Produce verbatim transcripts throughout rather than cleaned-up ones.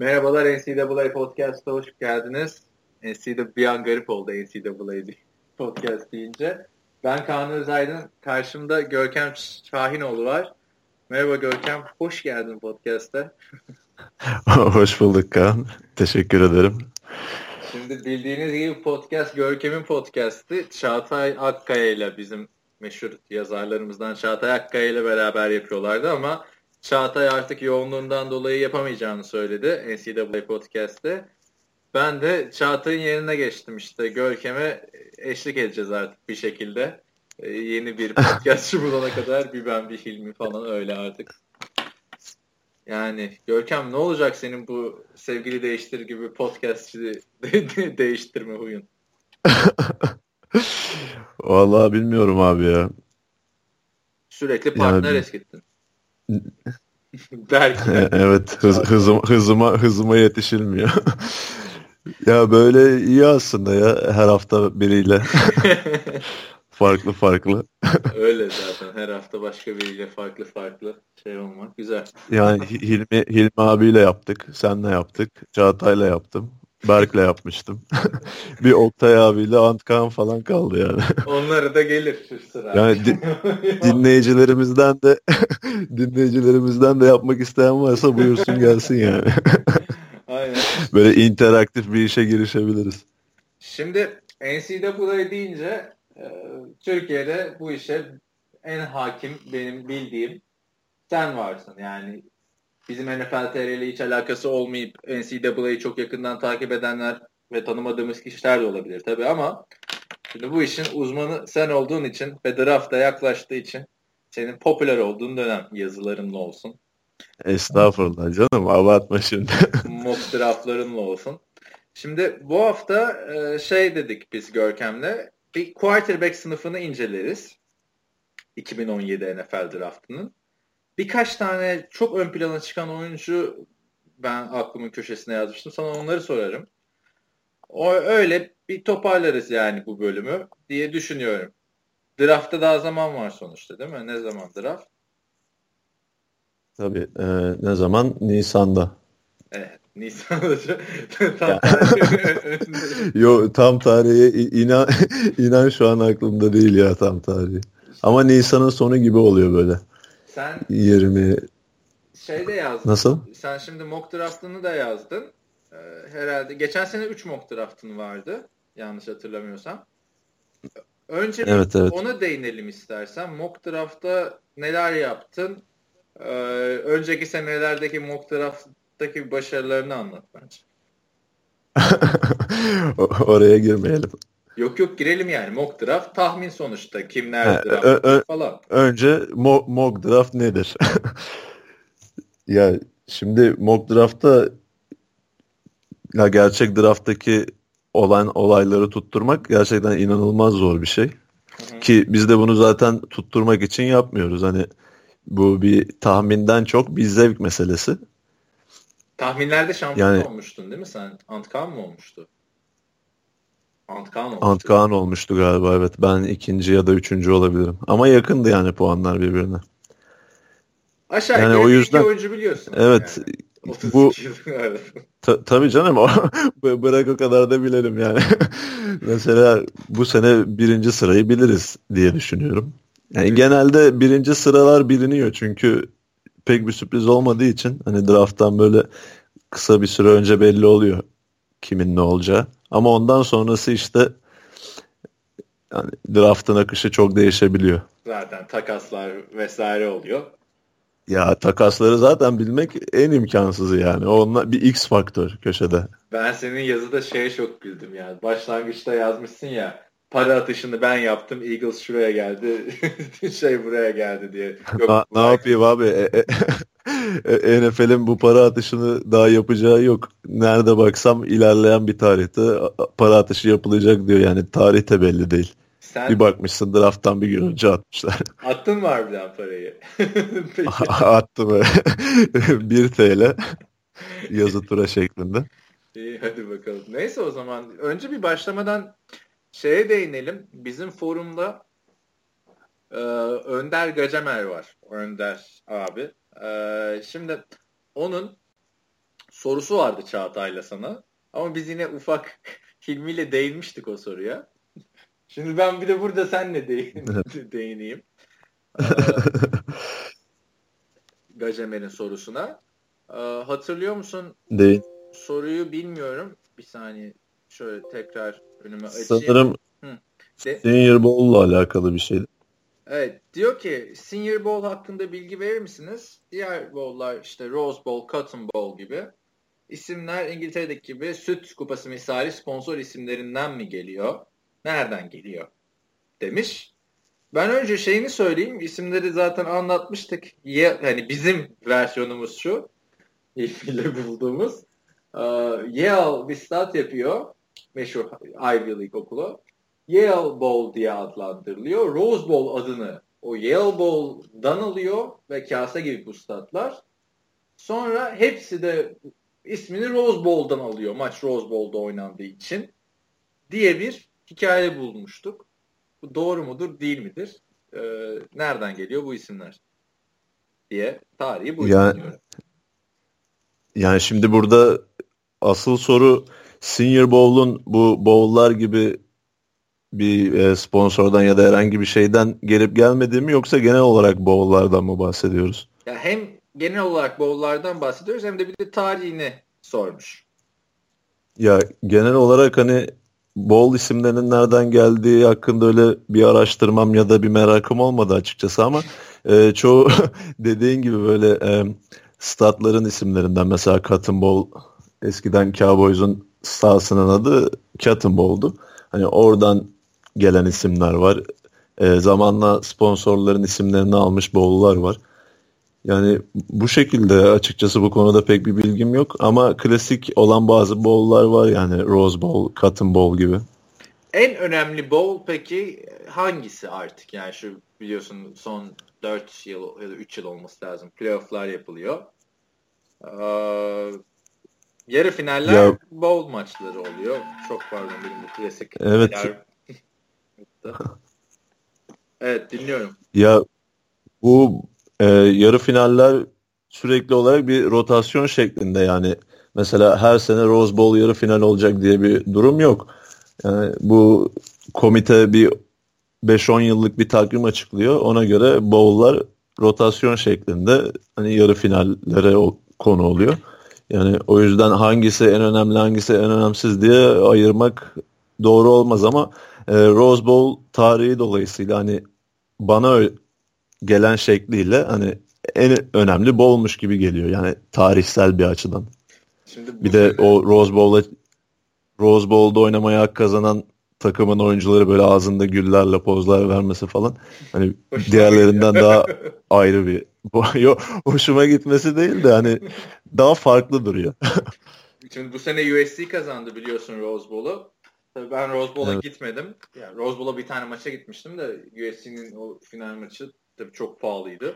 Merhabalar, N C A A Podcast'a hoş geldiniz. N C A A bir an garip oldu N C A A Podcast deyince. Ben Kaan Özaydın, karşımda Görkem Şahinoğlu var. Merhaba Görkem, hoş geldin podcast'a. Hoş bulduk Kaan, teşekkür ederim. Şimdi bildiğiniz gibi podcast Görkem'in podcast'ı. Çağatay Akkaya ile bizim meşhur yazarlarımızdan Çağatay Akkaya ile beraber yapıyorlardı ama Çağatay artık yoğunluğundan dolayı yapamayacağını söyledi N C A A Podcast'te. Ben de Çağatay'ın yerine geçtim işte. Görkem'e eşlik edeceğiz artık bir şekilde. Ee, yeni bir podcastçı bulana kadar bir ben bir Hilmi falan öyle artık. Yani Görkem ne olacak senin bu sevgili değiştir gibi podcastçı değiştirme huyun? Vallahi bilmiyorum abi ya. Sürekli partner yani... eskittin. Belki. Evet, hız, hızıma, hızıma hızıma yetişilmiyor. Ya böyle iyi aslında ya, her hafta biriyle farklı farklı. Öyle zaten, her hafta başka biriyle farklı farklı şey olmak güzel. Yani Hilmi Hilmi abiyle yaptık, senle yaptık, Çağatay'la yaptım, Berk'le yapmıştım. Bir Oktay abiyle Antkan falan kaldı yani. Onları da gelir şu sıra. Yani din, dinleyicilerimizden de dinleyicilerimizden de yapmak isteyen varsa buyursun gelsin yani. Aynen. Böyle interaktif bir işe girişebiliriz. Şimdi N C A A deyince Türkiye'de bu işe en hakim benim bildiğim sen varsın yani. Bizim N F L T R ile hiç alakası olmayıp N C A A'yı çok yakından takip edenler ve tanımadığımız kişiler de olabilir tabii ama şimdi bu işin uzmanı sen olduğun için ve draft'a yaklaştığı için senin popüler olduğun dönem yazılarınla olsun. Estağfurullah canım, abartma şimdi. Mock draft'larınla olsun. Şimdi bu hafta şey dedik biz Görkem'le, bir quarterback sınıfını inceleriz. iki bin on yedi N F L draft'ının. Birkaç tane çok ön plana çıkan oyuncu ben aklımın köşesine yazmıştım. Sana onları sorarım. O öyle bir toparlarız yani bu bölümü diye düşünüyorum. Draft'ta daha zaman var sonuçta değil mi? Ne zaman draft? Tabii. E, ne zaman? Nisan'da. Evet. Nisan'da. Tam tarihi. Yo, tam tarihe inan, inan şu an aklımda değil ya tam tarihi. Ama Nisan'ın sonu gibi oluyor böyle. Sen yirmi şeyde yazdın. Nasıl? Sen şimdi mock draft'ını da yazdın. Ee, herhalde geçen sene üç mock draft'ın vardı. Yanlış hatırlamıyorsam. Önce evet, evet. Ona değinelim istersen. Mock draft'ta neler yaptın? Ee, önceki senelerdeki mock draft'taki başarılarını anlat bence. Oraya girmeyelim. Yok yok girelim yani. Mock draft tahmin sonuçta. Kim nerede draft ö- ö- falan. Önce mo- mock draft nedir? Ya şimdi mock draftta ya gerçek drafttaki olan olayları tutturmak gerçekten inanılmaz zor bir şey. Hı-hı. Ki biz de bunu zaten tutturmak için yapmıyoruz. Hani bu bir tahminden çok bir zevk meselesi. Tahminlerde şampiyon yani... olmuştun değil mi sen? Antkan mı olmuştu? Antkan olmuştu. Antkan olmuştu galiba evet. Ben ikinci ya da üçüncü olabilirim. Ama yakındı yani puanlar birbirine. Aşağı yani o yüzden... iki oyuncu biliyorsun. Evet. Yani. Bu... Ta- tabii canım. Bırak o kadar da bilelim yani. Mesela bu sene birinci sırayı biliriz diye düşünüyorum. Yani genelde birinci sıralar biliniyor. Çünkü pek bir sürpriz olmadığı için hani drafttan böyle kısa bir süre önce belli oluyor kimin ne olacağı. Ama ondan sonrası işte yani draftın akışı çok değişebiliyor. Zaten takaslar vesaire oluyor. Ya takasları zaten bilmek en imkansızı yani. Onunla bir X faktör köşede. Ben senin yazıda şeye çok güldüm yani. Başlangıçta yazmışsın ya. Para atışını ben yaptım. Eagles şuraya geldi. şey buraya geldi diye. Yok, ne yapayım abi? E, e, N F L'in bu para atışını daha yapacağı yok. Nerede baksam ilerleyen bir tarihte para atışı yapılacak diyor. Yani tarih de belli değil. Sen... Bir bakmışsın drafttan bir gün önce atmışlar. Attın mı harbiden parayı? Attım. bir Türk lirası yazı tura şeklinde. İyi hadi bakalım. Neyse o zaman. Önce bir başlamadan... Şeye değinelim. Bizim forumda e, Önder Gacemer var. Önder abi. E, şimdi onun sorusu vardı Çağatay'la sana. Ama biz yine ufak Hilmi'yle değinmiştik o soruya. Şimdi ben bir de burada senle değin- değineyim. Ee, Gajemer'in sorusuna. Ee, hatırlıyor musun? Değil. Soruyu bilmiyorum. Bir saniye şöyle tekrar önüme açayım. Sanırım De- Senior Bowl'la alakalı bir şeydi. Evet. Diyor ki Senior Bowl hakkında bilgi verir misiniz? Diğer bowl'lar işte Rose Bowl, Cotton Bowl gibi isimler İngiltere'deki gibi süt kupası misali sponsor isimlerinden mi geliyor? Nereden geliyor? Demiş. Ben önce şeyini söyleyeyim. İsimleri zaten anlatmıştık. Yani bizim versiyonumuz şu. İlmiyle bulduğumuz. Yale bir stat yapıyor. Meşhur Ivy League okulu. Yale Bowl diye adlandırılıyor. Rose Bowl adını o Yale Bowl'dan alıyor ve kase gibi bu statlar. Sonra hepsi de ismini Rose Bowl'dan alıyor. Maç Rose Bowl'da oynandığı için diye bir hikaye bulmuştuk. Bu doğru mudur, değil midir? Ee, nereden geliyor bu isimler? Diye tarihi bu yani, isimleri. Yani şimdi burada asıl soru Senior Bowl'un bu bowl'lar gibi bir sponsordan ya da herhangi bir şeyden gelip gelmediği mi, yoksa genel olarak bowl'lardan mı bahsediyoruz? Ya hem genel olarak bowl'lardan bahsediyoruz hem de bir de tarihini sormuş. Ya genel olarak hani bowl isimlerinin nereden geldiği hakkında öyle bir araştırmam ya da bir merakım olmadı açıkçası ama e, çoğu dediğin gibi böyle e, statların isimlerinden, mesela Cotton Bowl eskiden Cowboys'un sahasının adı Cotton Bowl'du. Hani oradan gelen isimler var. E, zamanla sponsorların isimlerini almış bowl'lar var. Yani bu şekilde açıkçası bu konuda pek bir bilgim yok. Ama klasik olan bazı bowl'lar var yani Rose Bowl, Cotton Bowl gibi. En önemli bowl peki hangisi artık? Yani şu biliyorsun son dört yıl ya da üç yıl olması lazım. Playoff'lar yapılıyor. Ee, yarı finaller ya, bowl maçları oluyor. Çok pardon benim bu klasik. Evet. Evet dinliyorum. Ya bu Ee, yarı finaller sürekli olarak bir rotasyon şeklinde, yani mesela her sene Rose Bowl yarı final olacak diye bir durum yok. Yani bu komite bir beş on yıllık bir takvim açıklıyor. Ona göre bowl'lar rotasyon şeklinde hani yarı finallere konu oluyor. Yani o yüzden hangisi en önemli hangisi en önemsiz diye ayırmak doğru olmaz ama e, Rose Bowl tarihi dolayısıyla hani bana öyle gelen şekliyle hani en önemli bowl'muş gibi geliyor. Yani tarihsel bir açıdan. Şimdi bir de o Rose Bowl'a Rose Bowl'da oynamaya hak kazanan takımın oyuncuları böyle ağzında güllerle pozlar vermesi falan. Hani diğerlerinden daha ayrı bir yok hoşuma gitmesi değil de hani daha farklı duruyor. Şimdi bu sene U S C kazandı biliyorsun Rose Bowl'u. Tabii ben Rose Bowl'a evet. gitmedim. Yani Rose Bowl'a bir tane maça gitmiştim de U S C'nin o final maçı tabii çok pahalıydı.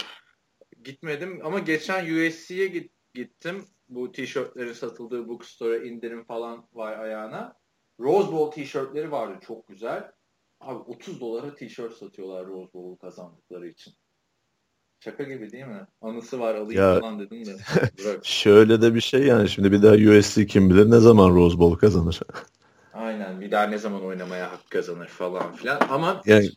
Gitmedim ama geçen U S C'ye git, gittim. Bu tişörtlerin satıldığı bookstore'a indirim falan var ayağına. Rose Bowl tişörtleri vardı çok güzel. Abi otuz dolara tişört satıyorlar Rose Bowl'u kazandıkları için. Şaka gibi değil mi? Anısı var alayım ya, falan dedim de. Şöyle de bir şey yani şimdi bir daha U S C kim bilir ne zaman Rose Bowl kazanır. Aynen bir daha ne zaman oynamaya hak kazanır falan filan ama yani,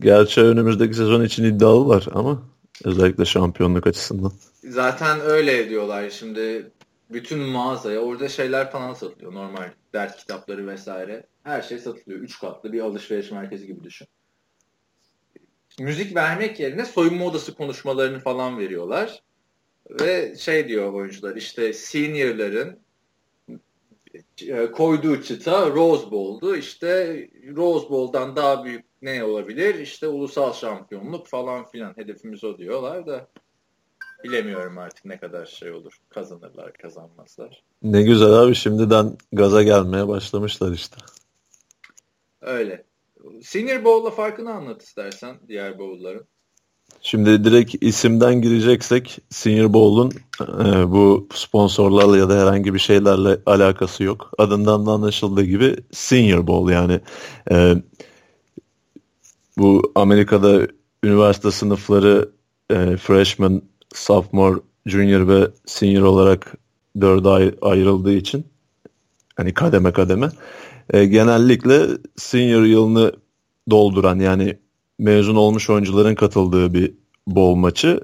gerçi önümüzdeki sezon için iddialılar ama özellikle şampiyonluk açısından. Zaten öyle diyorlar şimdi bütün mağazaya orada şeyler falan satılıyor normal ders kitapları vesaire her şey satılıyor. Üç katlı bir alışveriş merkezi gibi düşün. Müzik vermek yerine soyunma odası konuşmalarını falan veriyorlar ve şey diyor oyuncular işte seniorların koyduğu çıta Rose Bowl'du. İşte Rose Bowl'dan daha büyük ne olabilir? İşte ulusal şampiyonluk falan filan. Hedefimiz o diyorlar da bilemiyorum artık ne kadar şey olur. Kazanırlar, kazanmazlar. Ne güzel abi şimdiden gaza gelmeye başlamışlar işte. Öyle. Senior Bowl'la farkını anlat istersen diğer bowl'ların. Şimdi direkt isimden gireceksek Senior Bowl'un e, bu sponsorlarla ya da herhangi bir şeylerle alakası yok. Adından da anlaşıldığı gibi Senior Bowl yani e, bu Amerika'da üniversite sınıfları e, freshman, sophomore, junior ve senior olarak dörde ayrıldığı için hani kademe kademe e, genellikle senior yılını dolduran yani mezun olmuş oyuncuların katıldığı bir bowl maçı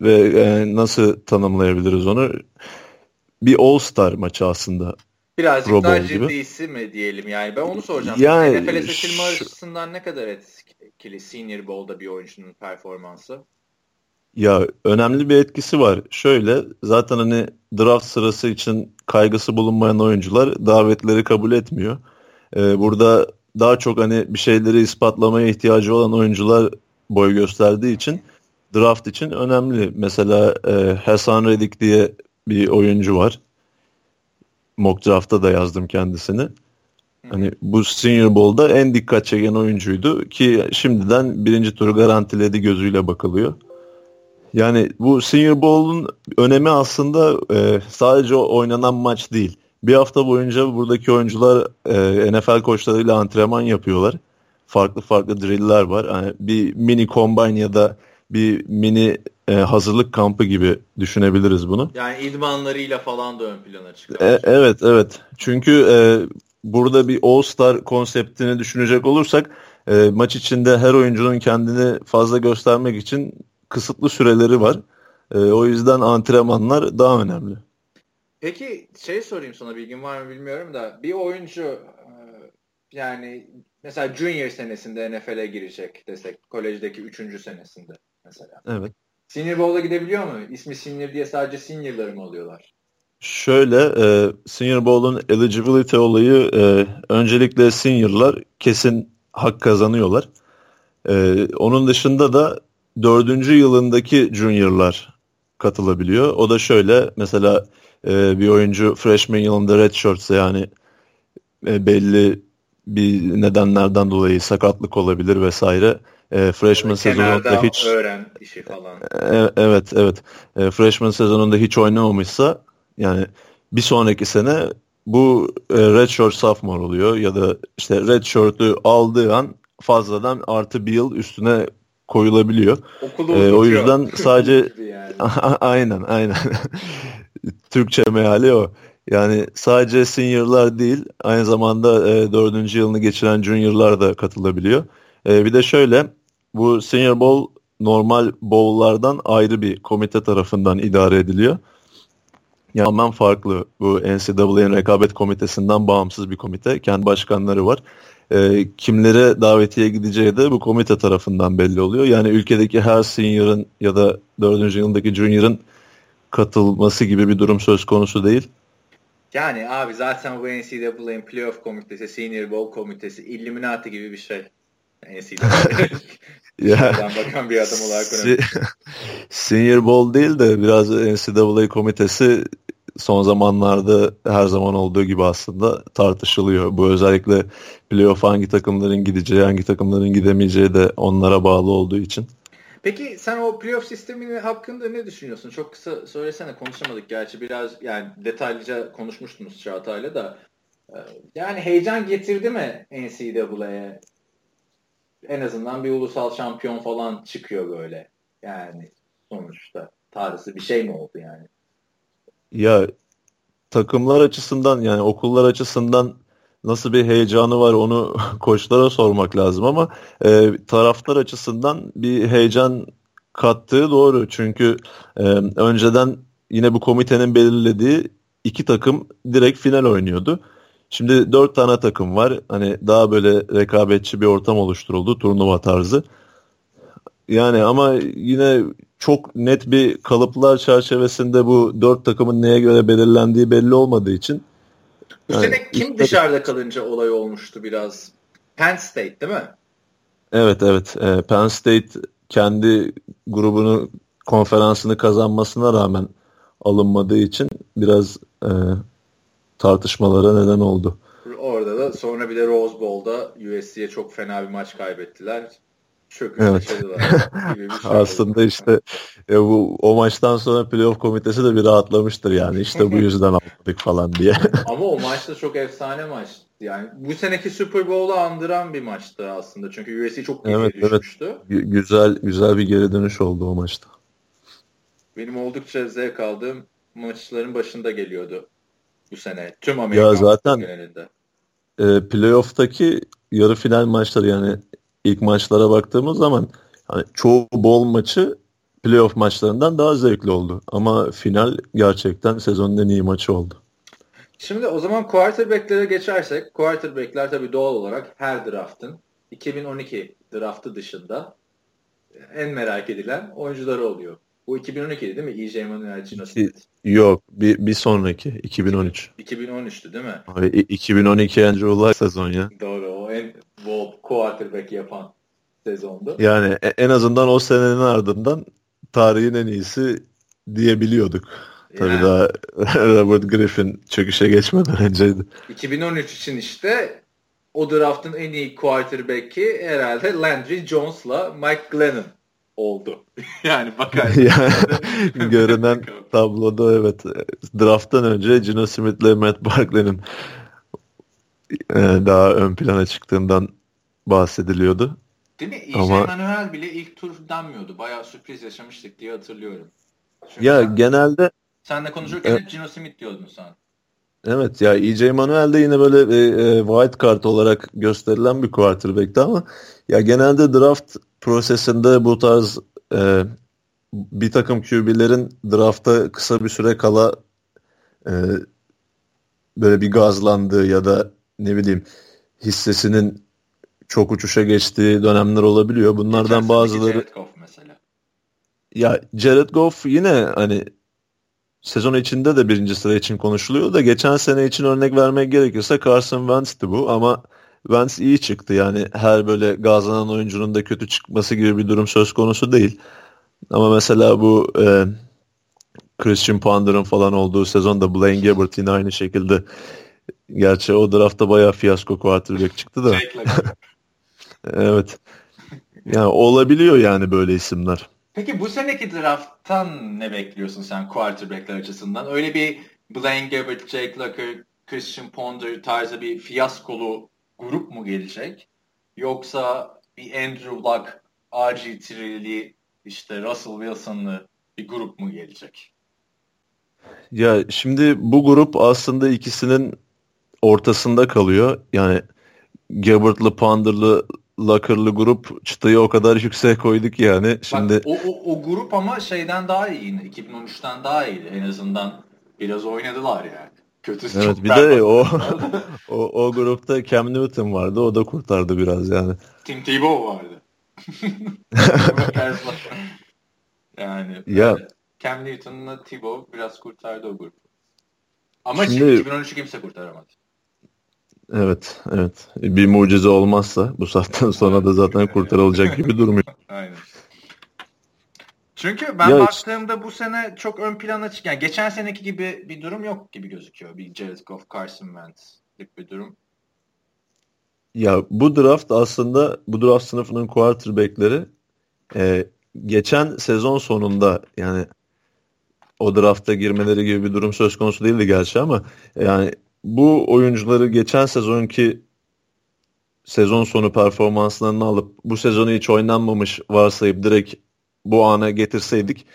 ve e, nasıl tanımlayabiliriz onu? Bir All-Star maçı aslında. Birazcık Pro daha ciddisi gibi mi diyelim yani? Ben onu soracağım. Yani, N F L'e seçilme şu... açısından ne kadar etkili Senior Bowl'da bir oyuncunun performansı? Ya önemli bir etkisi var. Şöyle zaten hani draft sırası için kaygısı bulunmayan oyuncular davetleri kabul etmiyor. Ee, burada daha çok hani bir şeyleri ispatlamaya ihtiyacı olan oyuncular boy gösterdiği için draft için önemli. Mesela e, Hasan Reddick diye bir oyuncu var. Mock draft'ta da yazdım kendisini. Hani bu Senior Bowl'da en dikkat çeken oyuncuydu ki şimdiden birinci turu garantiledi gözüyle bakılıyor. Yani bu Senior Bowl'un önemi aslında e, sadece oynanan maç değil. Bir hafta boyunca buradaki oyuncular e, N F L koçlarıyla antrenman yapıyorlar. Farklı farklı drill'ler var. Yani bir mini combine ya da bir mini e, hazırlık kampı gibi düşünebiliriz bunu. Yani idmanlarıyla falan da ön plana çıkıyor. E, evet evet. Çünkü e, burada bir All-Star konseptini düşünecek olursak e, maç içinde her oyuncunun kendini fazla göstermek için kısıtlı süreleri var. E, o yüzden antrenmanlar daha önemli. Peki şey sorayım sana, bilgin var mı bilmiyorum da bir oyuncu yani mesela junior senesinde N F L'e girecek desek, kolejdeki üçüncü senesinde mesela. Evet. Senior Bowl'a gidebiliyor mu? İsmi senior diye sadece senior'ları mı alıyorlar? Şöyle e, Senior Bowl'un eligibility olayı e, öncelikle senior'lar kesin hak kazanıyorlar. E, onun dışında da dördüncü yılındaki junior'lar katılabiliyor. O da şöyle mesela e, bir oyuncu freshman yılında redshirt'se yani e, belli bir nedenlerden dolayı sakatlık olabilir vesaire. E, freshman sezonunda hiç öğren işi falan. E, evet evet. E, freshman sezonunda hiç oynamamışsa yani bir sonraki sene bu e, redshirt sophomore oluyor ya da işte redshirt'ü aldığı an fazladan artı bir yıl üstüne koyulabiliyor. E, o yüzden sadece yani. aynen aynen. Türkçe meali o. Yani sadece senior'lar değil, aynı zamanda e, dördüncü yılını geçiren junior'lar da katılabiliyor. E, bir de şöyle, bu Senior Bowl normal bowl'lardan ayrı bir komite tarafından idare ediliyor. Yani tamamen farklı. Bu N C A A'nin rekabet komitesinden bağımsız bir komite. Kendi başkanları var. E, kimlere davetiye gideceği de bu komite tarafından belli oluyor. Yani ülkedeki her senior'ın ya da dördüncü yılındaki junior'ın katılması gibi bir durum söz konusu değil. Yani abi zaten bu N C A A'nin playoff komitesi, Senior Bowl komitesi, Illuminati gibi bir şey. N C A A. Şuradan bakan bir adam olarak önemli. Senior Bowl değil de biraz N C A A komitesi son zamanlarda her zaman olduğu gibi aslında tartışılıyor. Bu özellikle playoff hangi takımların gideceği, hangi takımların gidemeyeceği de onlara bağlı olduğu için. Peki sen o playoff sisteminin hakkında ne düşünüyorsun? Çok kısa söylesene, konuşamadık gerçi biraz yani detaylıca konuşmuştunuz Çağatay'la da. Yani heyecan getirdi mi N C A A'ya? En azından bir ulusal şampiyon falan çıkıyor böyle. Yani sonuçta tarzı bir şey mi oldu yani? Ya takımlar açısından yani okullar açısından nasıl bir heyecanı var onu koçlara sormak lazım ama e, taraftar açısından bir heyecan kattığı doğru. Çünkü e, önceden yine bu komitenin belirlediği iki takım direkt final oynuyordu. Şimdi dört tane takım var. Hani daha böyle rekabetçi bir ortam oluşturuldu, turnuva tarzı. Yani ama yine çok net bir kalıplar çerçevesinde bu dört takımın neye göre belirlendiği belli olmadığı için. Bu yani, sene kim dışarıda kalınca olay olmuştu biraz? Penn State değil mi? Evet evet. E, Penn State kendi grubunu, konferansını kazanmasına rağmen alınmadığı için biraz e, tartışmalara neden oldu. Orada da sonra bir de Rose Bowl'da U S C'ye çok fena bir maç kaybettiler. Çöküp evet. Geçirdiler. Gibi bir şey aslında oldu. işte e, bu o maçtan sonra playoff komitesi de bir rahatlamıştır yani. İşte bu yüzden aldık falan diye. Ama o maç da çok efsane maçtı. Yani bu seneki Super Bowl'u andıran bir maçtı aslında. Çünkü U S C çok geri evet, düşmüştü. Evet. G- güzel güzel bir geri dönüş oldu o maçta. Benim oldukça zevk aldığım maçların başında geliyordu bu sene. Tüm Amerika ya zaten genelinde. E, playoff'taki yarı final maçları, yani ilk maçlara baktığımız zaman hani çoğu bowl maçı playoff maçlarından daha zevkli oldu. Ama final gerçekten sezonun en iyi maçı oldu. Şimdi o zaman quarterback'lere geçersek, quarterback'ler tabii doğal olarak her draft'ın iki bin on iki draftı dışında en merak edilen oyuncuları oluyor. Bu iki bin on iki değil mi? E J. Manuel, Geno Smith. Yok, bir, bir sonraki. iki bin on üç iki bin on üçtü değil mi? Abi, iki bin on iki Andrew'lar sezon ya. Doğru, o en bol quarterback yapan sezondu. Yani en azından o senenin ardından tarihin en iyisi diyebiliyorduk. Tabii yani, daha Robert Griffin çöküşe geçmeden önceydi. iki bin on üç için işte o draftın en iyi quarterback'i herhalde Landry Jones'la Mike Glennon oldu. Yani bakar. Görünen tabloda evet. Draft'tan önce Geno Smith'le Matt Barkley'nin daha ön plana çıktığından bahsediliyordu. Değil mi? E J. Ama... Manuel bile ilk tur denmiyordu. Bayağı sürpriz yaşamıştık diye hatırlıyorum. Çünkü ya sen... genelde senle konuşurken hep Geno Smith diyordun sen. Evet ya, E J. Manuel de yine böyle e, e, white card olarak gösterilen bir quarterback'ti ama ya genelde draft prosesinde bu tarz e, bir takım Q B'lerin drafta kısa bir süre kala e, böyle bir gazlandığı ya da ne bileyim hissesinin çok uçuşa geçtiği dönemler olabiliyor. Bunlardan bazıları Jared Goff mesela. Ya Jared Goff yine hani sezon içinde de birinci sıra için konuşuluyor da geçen sene için örnek vermek gerekirse Carson Wentz'ti bu ama Wentz iyi çıktı. Yani her böyle gazlanan oyuncunun da kötü çıkması gibi bir durum söz konusu değil. Ama mesela bu e, Christian Ponder'ın falan olduğu sezonda Blaine Gabbert yine aynı şekilde, gerçi o draftta bayağı fiyasko quarterback çıktı da. Evet. Yani olabiliyor yani böyle isimler. Peki bu seneki drafttan ne bekliyorsun sen quarterback'ler açısından? Öyle bir Blaine Gabbert, Jake Locker, Christian Ponder tarzı bir fiyaskolu grup mu gelecek? Yoksa bir Andrew Luck, R G three'li, işte Russell Wilson'lı bir grup mu gelecek? Ya şimdi bu grup aslında ikisinin ortasında kalıyor. Yani Gabbert'lı, Ponder'lı, Locker'lı grup çıtayı o kadar yükseğe koyduk yani. Şimdi bak, o, o, o grup ama şeyden daha iyi. iki bin on üçten daha iyi. En azından biraz oynadılar yani. Kötüsü evet, çok. Bir de o, o o grupta Cam Newton vardı. O da kurtardı biraz yani. Tim Tebow vardı. Yani ya. Cam Newton'la Tebow biraz kurtardı o grup. Ama şimdi, iki bin on üçü kimse kurtaramadı. Evet, evet. Bir mucize olmazsa bu saatten sonra da zaten kurtarılacak gibi durmuyor. Aynen. Çünkü ben ya baktığımda işte, bu sene çok ön plana çıkan, yani geçen seneki gibi bir durum yok gibi gözüküyor. Bir Jared Goff, Carson Wentz'lik bir durum. Ya bu draft aslında bu draft sınıfının quarterback'leri e, geçen sezon sonunda yani o drafta girmeleri gibi bir durum söz konusu değildi gerçi ama yani bu oyuncuları geçen sezonki sezon sonu performanslarını alıp bu sezonu hiç oynanmamış varsayıp direkt bu ana getirseydik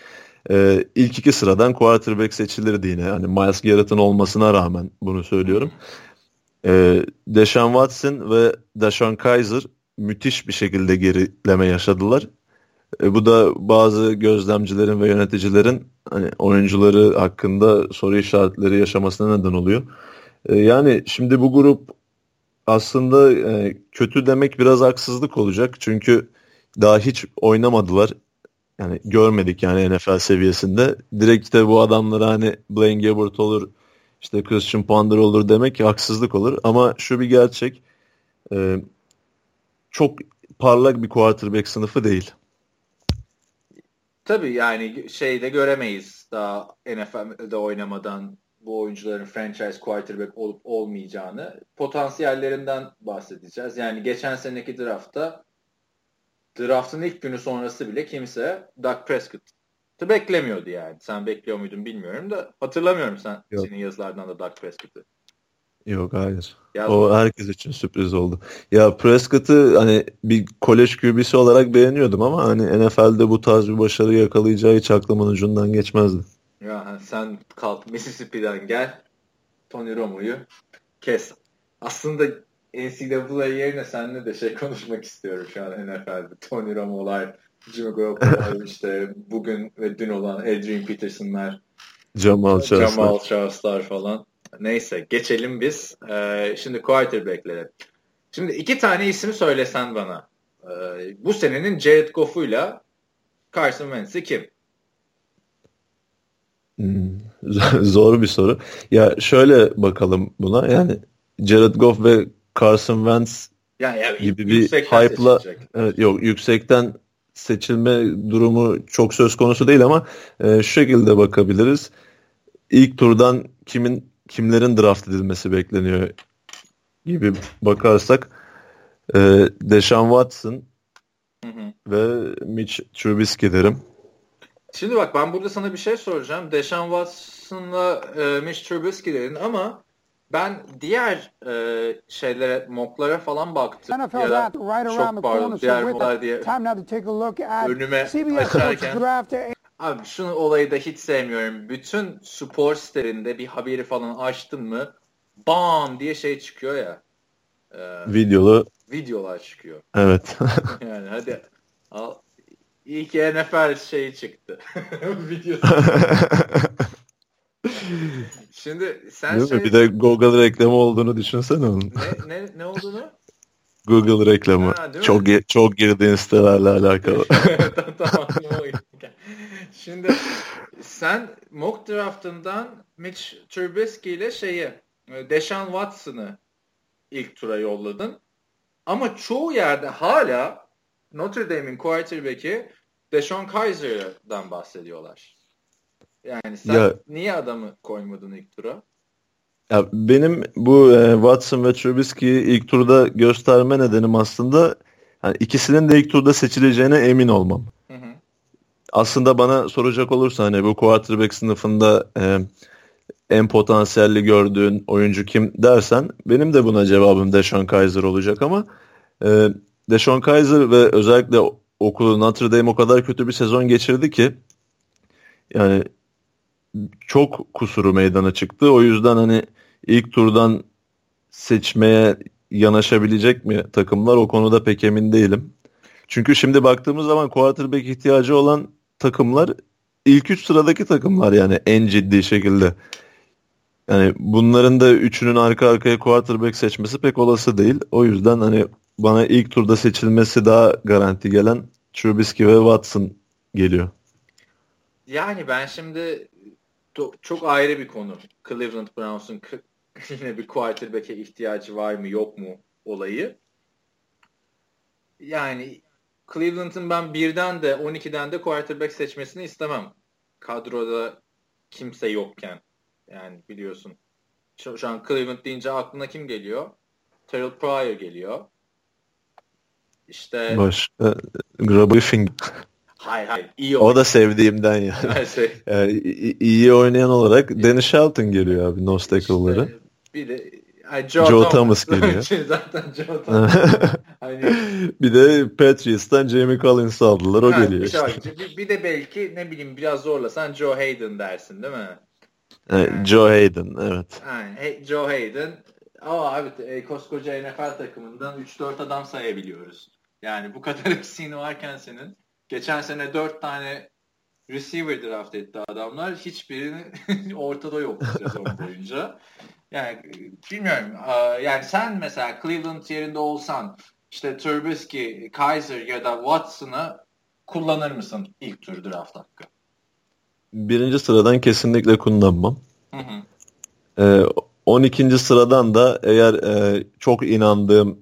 e, ilk iki sıradan quarterback seçilirdi yine. Yani Myles Garrett'ın olmasına rağmen bunu söylüyorum. E, Deshaun Watson ve Deshaun Kaiser müthiş bir şekilde gerileme yaşadılar. E, bu da bazı gözlemcilerin ve yöneticilerin hani oyuncuları hakkında soru işaretleri yaşamasına neden oluyor. Yani şimdi bu grup aslında kötü demek biraz haksızlık olacak. Çünkü daha hiç oynamadılar. Yani görmedik yani N F L seviyesinde. Direkt de bu adamlara hani Blaine Gabbert olur, işte Christian Ponder olur demek haksızlık olur. Ama şu bir gerçek. Çok parlak bir quarterback sınıfı değil. Tabii yani şeyde göremeyiz daha N F L'de oynamadan bu oyuncuların franchise quarterback olup olmayacağını, potansiyellerinden bahsedeceğiz. Yani geçen seneki draftta draftın ilk günü sonrası bile kimse Dak Prescott'ı beklemiyordu yani. Sen bekliyor muydun bilmiyorum da hatırlamıyorum sen Yok. senin yazılardan da Dak Prescott'ı. Yok hayır. Yazdım. O herkes için sürpriz oldu. Ya Prescott'ı hani bir kolej Q B'si olarak beğeniyordum ama hani N F L'de bu tarz bir başarı yakalayacağı hiç aklımın ucundan geçmezdi. Ya sen kalk Mississippi'den gel, Tony Romo'yu kes. Aslında N C A A yerine seninle de şey konuşmak istiyorum şu an N F L'de. Tony Romo'lar, Jimmy Clausen'lar, işte bugün ve dün olan Adrian Peterson'lar, Jamal Charles'lar falan. Neyse geçelim biz. Ee, şimdi quarterback'lere. Şimdi iki tane ismi söylesen bana. Ee, bu senenin Jared Goff'uyla Carson Wentz'i kim? Hmm, zor bir soru. Ya şöyle bakalım buna. Yani Jared Goff ve Carson Wentz yani, yani gibi bir hype'la evet, yok yüksekten seçilme durumu çok söz konusu değil ama e, şu şekilde bakabiliriz. İlk turdan kimin kimlerin draft edilmesi bekleniyor gibi bakarsak e, Deshaun Watson hı hı. ve Mitch Trubisky derim. Şimdi bak ben burada sana bir şey soracağım. Deshaun Watson'la e, Mitch Trubisky dedin ama ben diğer e, şeylere, mocklara falan baktım. N F L draft right around the corner. Diğer mocklar diye önüme açarken. Abi şunu olayı da hiç sevmiyorum. Bütün spor sitelerinde bir haberi falan açtın mı bam diye şey çıkıyor ya. E, Videolu. Videolar çıkıyor. Evet. Yani hadi al. İyi ki N F L şeyi çıktı. Videosu. Şimdi sen şey... Bir de Google reklamı olduğunu düşünsene onun. Ne, ne, ne olduğunu? Google reklamı. Ha, çok çok girdiğin sitelerle alakalı. Tamam. Şimdi sen mock draftından Mitch Trubisky ile şeyi Deshaun Watson'ı ilk tura yolladın. Ama çoğu yerde hala Notre Dame'in quarterback'i Deshaun Kaiser'dan bahsediyorlar. Yani sen ya, niye adamı koymadın ilk tura? Ya benim bu e, Watson ve Trubisky'yi ilk turda gösterme nedenim aslında yani ikisinin de ilk turda seçileceğine emin olmam. Hı hı. Aslında bana soracak olursa hani bu quarterback sınıfında e, en potansiyelli gördüğün oyuncu kim dersen benim de buna cevabım Deshaun Kaiser olacak ama e, Deshaun Kaiser ve özellikle okulu Notre Dame o kadar kötü bir sezon geçirdi ki yani çok kusuru meydana çıktı. O yüzden hani ilk turdan seçmeye yanaşabilecek mi takımlar o konuda pek emin değilim. Çünkü şimdi baktığımız zaman quarterback ihtiyacı olan takımlar ilk üç sıradaki takımlar yani en ciddi şekilde. Yani bunların da üçünün arka arkaya quarterback seçmesi pek olası değil. O yüzden hani bana ilk turda seçilmesi daha garanti gelen Trubisky ve Watson geliyor. Yani ben şimdi çok ayrı bir konu. Cleveland Browns'un yine bir quarterback'e ihtiyacı var mı yok mu olayı. Yani Cleveland'ın ben birden de on ikiden de quarterback seçmesini istemem. Kadroda kimse yokken. Yani biliyorsun. Şu an Cleveland deyince aklına kim geliyor? Terrell Pryor geliyor. İşte başka Griffin. Hayır hayır. İyi o da sevdiğimden ya. Yani. Şey. Yani iyi oynayan olarak evet. Dennis Shelton geliyor abi nose tackle'ları. İşte, bir de yani Joe, Joe Thomas, Thomas geliyor. Zaten Joe Thomas. Hani... Bir de Patriots'tan Jimmy Collins'ı aldılar o yani, geliyor. Işte. Bir, bir de belki ne bileyim biraz zorlasan Joe Hayden dersin değil mi? Evet, yani, Joe Hayden evet. Yani, Joe Hayden. Aa abi e, koskoca N F L takımından üç dört adam sayabiliyoruz. Yani bu kadar eksiğini varken senin geçen sene dört tane receiver draft etti adamlar. Hiçbirini ortada yok sezon boyunca. Yani bilmiyorum. Yani sen mesela Cleveland yerinde olsan işte Trubisky, Kaiser ya da Watson'ı kullanır mısın ilk tur draft hakkı? Birinci sıradan kesinlikle kullanmam. Hı hı. Ee, on ikinci sıradan da eğer e, çok inandığım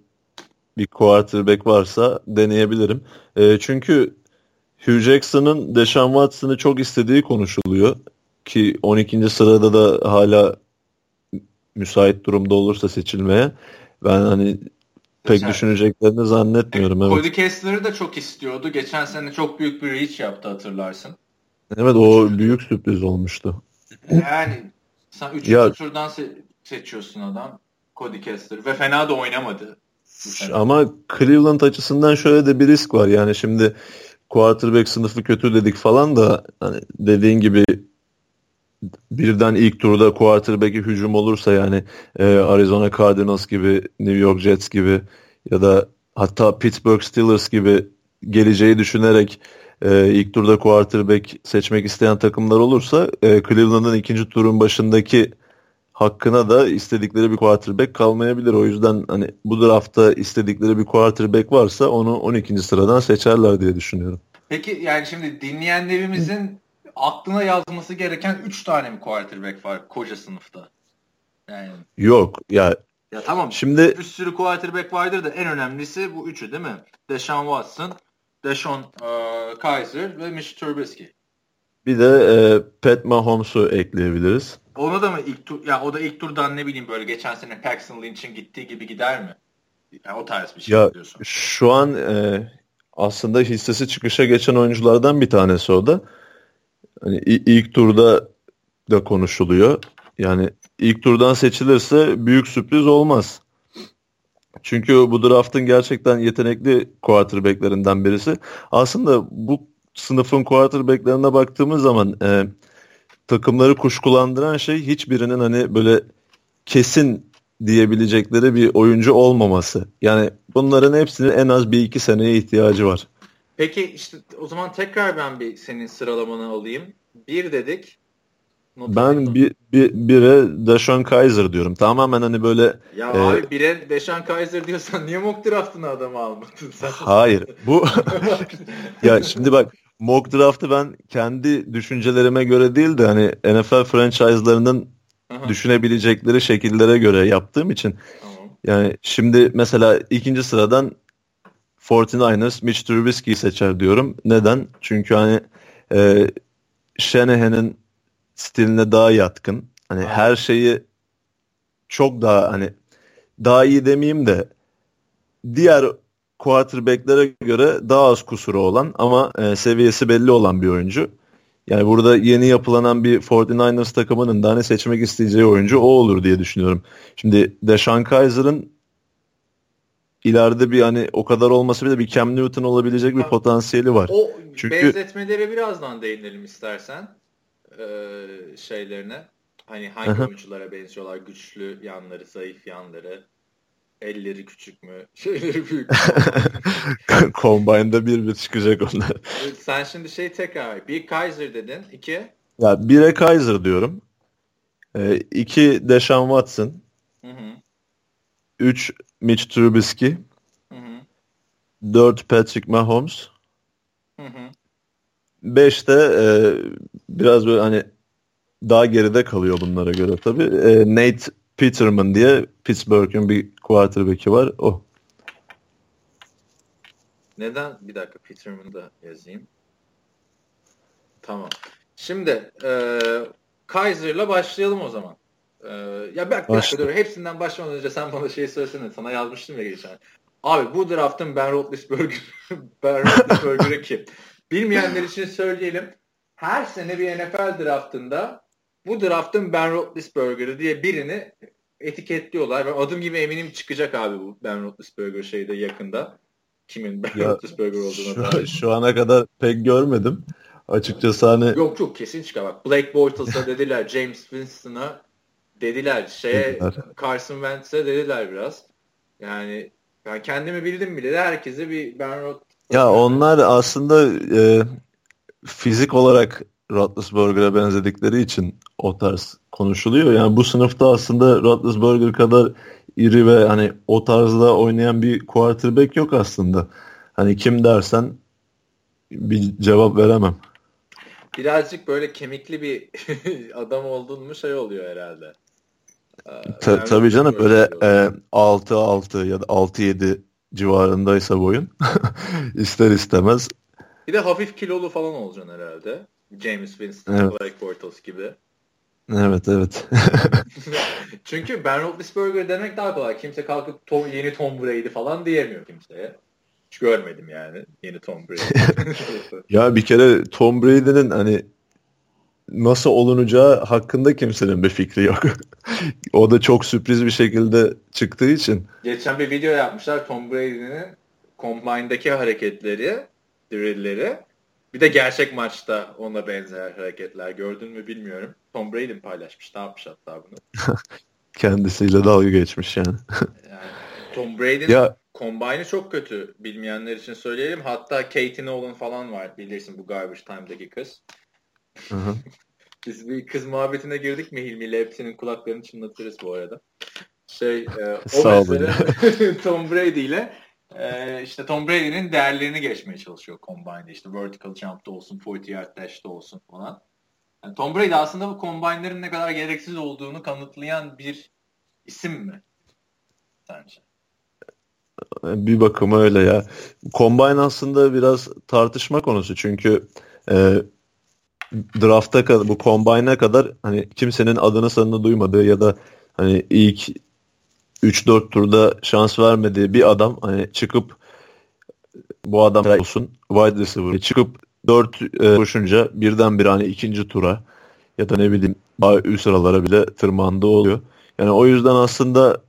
bir quarterback varsa deneyebilirim. E, çünkü Hugh Jackson'ın Deshaun Watson'ı çok istediği konuşuluyor. Ki on ikinci sırada da hala müsait durumda olursa seçilmeye. Ben hani pek Geçen... düşüneceklerini zannetmiyorum. Evet. Cody Kessler'ı da çok istiyordu. Geçen sene çok büyük bir reach yaptı hatırlarsın. Evet o büyük sürpriz olmuştu. Yani sen üçüncü ya... turdan se- seçiyorsun adam. Cody Kessler ve fena da oynamadı. Ama Cleveland açısından şöyle de bir risk var. Yani şimdi quarterback sınıfı kötü dedik falan da hani dediğin gibi birden ilk turda quarterback'e hücum olursa yani e, Arizona Cardinals gibi, New York Jets gibi ya da hatta Pittsburgh Steelers gibi geleceği düşünerek e, ilk turda quarterback seçmek isteyen takımlar olursa e, Cleveland'ın ikinci turun başındaki hakkına da istedikleri bir quarterback kalmayabilir. O yüzden hani bu draftta istedikleri bir quarterback varsa onu on ikinci sıradan seçerler diye düşünüyorum. Peki yani şimdi dinleyenlerimizin aklına yazması gereken üç tane mi quarterback var koca sınıfta? Yani. Yok ya. Ya tamam. Şimdi bir sürü quarterback vardır da en önemlisi bu üçü değil mi? Deshaun Watson, Deshaun uh, Kaiser ve Mitch Trubisky. Bir de e, Pat Mahomes'u ekleyebiliriz. Ona da mı ilk tur, ya o da ilk turdan ne bileyim böyle geçen sene Paxton Lynch'in gittiği gibi gider mi? Yani o tarz bir şey ya, diyorsun. Şu an e, aslında hissesi çıkışa geçen oyunculardan bir tanesi o da. Hani ilk turda da konuşuluyor. Yani ilk turdan seçilirse büyük sürpriz olmaz. Çünkü bu draft'ın gerçekten yetenekli quarterback'lerinden birisi. Aslında bu sınıfın quarterback'lerine baktığımız zaman e, takımları kuşkulandıran şey hiçbirinin hani böyle kesin diyebilecekleri bir oyuncu olmaması. Yani bunların hepsinin en az bir iki seneye ihtiyacı var. Peki işte o zaman tekrar ben bir senin sıralamanı alayım. Bir dedik. Ben bir, bir, bire Deshaun Kaiser diyorum. Tamamen hani böyle... Ya e... abi bire Deshaun Kaiser diyorsan niye mock draft'ını adamı almadın sen? Hayır. Bu... ya şimdi bak mock draft'ı ben kendi düşüncelerime göre değil de hani N F L franchise'larının aha, düşünebilecekleri şekillere göre yaptığım için. Tamam. Yani şimdi mesela ikinci sıradan kırk dokuzlar Mitch Trubisky'yi seçer diyorum. Neden? Çünkü hani e, Shanahan'ın stiline daha yatkın. Hani ha, her şeyi çok daha hani daha iyi demeyeyim de diğer quarterback'lere göre daha az kusuru olan ama e, seviyesi belli olan bir oyuncu. Yani burada yeni yapılanan bir kırk dokuzlar takımının da hani seçmek isteyeceği oyuncu o olur diye düşünüyorum. Şimdi Deshaun Kaiser'ın ileride bir hani o kadar olması bile bir Cam Newton olabilecek ya, bir potansiyeli var. O çünkü... benzetmelere birazdan değinelim istersen. Ee, şeylerine. Hani hangi aha, oyunculara benziyorlar? Güçlü yanları, zayıf yanları. Elleri küçük mü? Şeyleri büyük mü? Combine'da bir bir çıkacak onlar. Sen şimdi şey tekrar. Bir Kaiser dedin. İki? Ya bire Kaiser diyorum. Ee, iki Deshaun Watson. Hı hı. Üç Mitch Trubisky. Hı hı. Dört Patrick Mahomes. Hı hı. Beş de e, biraz böyle hani daha geride kalıyor bunlara göre tabii. E, Nate Peterman diye Pittsburgh'ün bir quarterback'i var. O. Neden? Bir dakika Peterman'ı da yazayım. Tamam. Şimdi e, Kaiser'la başlayalım o zaman. Ee, ya ben başlıyorum. Hepsinden başlamadan önce sen bana şey söylesene. Sana yazmıştım ya geçen. Abi bu draft'ın Ben Roethlisberger Ben Roethlisberger'ı kim? Bilmeyenler için söyleyelim. Her sene bir N F L draftında bu draft'ın Ben Roethlisberger'ı diye birini etiketliyorlar. Ben adım gibi eminim çıkacak abi bu Ben Roethlisberger şeyde yakında. Kimin Ben ya, Roethlisberger olduğunu. Şu, şu ana kadar pek görmedim. Açıkçası hani. Yok yok kesin çıkar. Bak Blake Bortles'a dediler. James Winston'a dediler. Şeye, Carson Wentz'e dediler biraz. Yani ben kendimi bildim bile de herkese bir Ben Roethlisberger. Ya onlar aslında e, fizik olarak Roethlisberger'a benzedikleri için o tarz konuşuluyor. Yani bu sınıfta aslında Roethlisberger kadar iri ve hani o tarzda oynayan bir quarterback yok aslında. Hani kim dersen bir cevap veremem. Birazcık böyle kemikli bir adam oldun mu şey oluyor herhalde. Ta, tabii canım böyle e, altı altı ya da altı yedi civarındaysa boyun ister istemez. Bir de hafif kilolu falan olacaksın herhalde. James Winston, evet. Blake Bortles gibi. Evet evet. Çünkü Ben Roethlisberger demek daha kolay. Kimse kalkıp Tom, yeni Tom Brady falan diyemiyor kimseye. Hiç görmedim yani yeni Tom Brady. Ya bir kere Tom Brady'nin hani nasıl olunacağı hakkında kimsenin bir fikri yok. O da çok sürpriz bir şekilde çıktığı için. Geçen bir video yapmışlar Tom Brady'nin combine'daki hareketleri, drill'leri. Bir de gerçek maçta ona benzer hareketler gördün mü bilmiyorum. Tom Brady mi paylaşmış? Ne yapmış hatta bunu? Kendisiyle dalga geçmiş yani. Yani Tom Brady'nin ya, combine'ı çok kötü. Bilmeyenler için söyleyelim. Hatta Katie Nolan falan var. Bilirsin bu Garbage Time'daki kız. Hı-hı. Biz bir kız muhabbetine girdik mi Hilmi ile? Hepsinin kulaklarını çınlatırız bu arada. Şey, e, o mesele Tom Brady ile e, işte Tom Brady'nin değerlerini geçmeye çalışıyor combine'de. İşte vertical jump'da olsun, kırk yard dash'da olsun falan. Yani Tom Brady aslında bu combine'lerin ne kadar gereksiz olduğunu kanıtlayan bir isim mi sence? Bir bakıma öyle ya. Combine aslında biraz tartışma konusu çünkü e, draft'a kadar, bu combine'a kadar hani kimsenin adını sanını duymadığı ya da hani ilk üç dört turda şans vermediği bir adam hani çıkıp bu adam olsun wide receiver çıkıp dört e, koşunca birdenbire hani ikinci tura ya da ne bileyim daha üst sıralara bile tırmandığı oluyor. Yani o yüzden aslında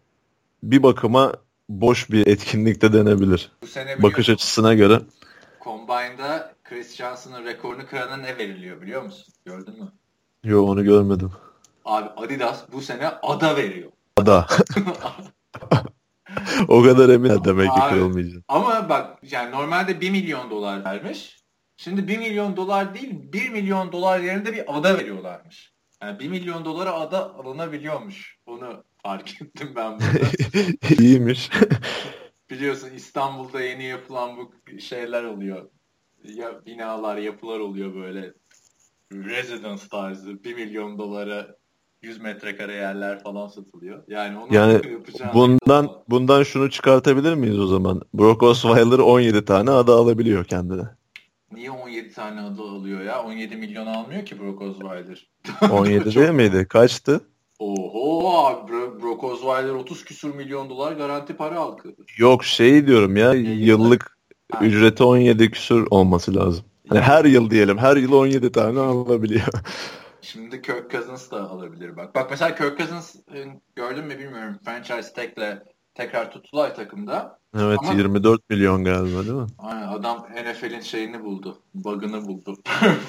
bir bakıma boş bir etkinlikte denebilir. Bu sene bakış açısına göre. Combine'da Chris Johnson'ın rekorunu kırana ne veriliyor biliyor musun? Gördün mü? Yok onu görmedim. Abi Adidas bu sene ada veriyor. Ada. O kadar emin demek ki kırılmayacak. Ama bak yani normalde bir milyon dolar vermiş. Şimdi bir milyon dolar değil bir milyon dolar yerinde bir ada veriyorlarmış. Yani bir milyon dolara ada alınabiliyormuş. Onu fark ettim ben burada. İyiymiş. Biliyorsun İstanbul'da yeni yapılan bu şeyler oluyor. Ya binalar, yapılar oluyor böyle. Residence tarzı bir milyon dolara yüz metrekare yerler falan satılıyor. Yani onu yani bundan bundan şunu çıkartabilir miyiz o zaman? Brock Osweiler on yedi tane ada alabiliyor kendine. Niye on yedi tane ada alıyor ya? on yedi milyon almıyor ki Brock Osweiler. on yedi değil miydi? Kaçtı? Oho abi Brock Osweiler otuz küsur milyon dolar garanti para aldı. Yok şey diyorum ya yıllık, yıllık ücreti on yedi küsur olması lazım. Yani her yıl diyelim. Her yıl on yedi tane alabiliyor. Şimdi Kirk Cousins da alabilir bak. Bak mesela Kirk Cousins gördün mü bilmiyorum. Franchise tag'le tekrar tuttular takımda. Evet ama yirmi dört milyon galiba değil mi? Aynen adam N F L'in şeyini buldu. Bug'ını buldu.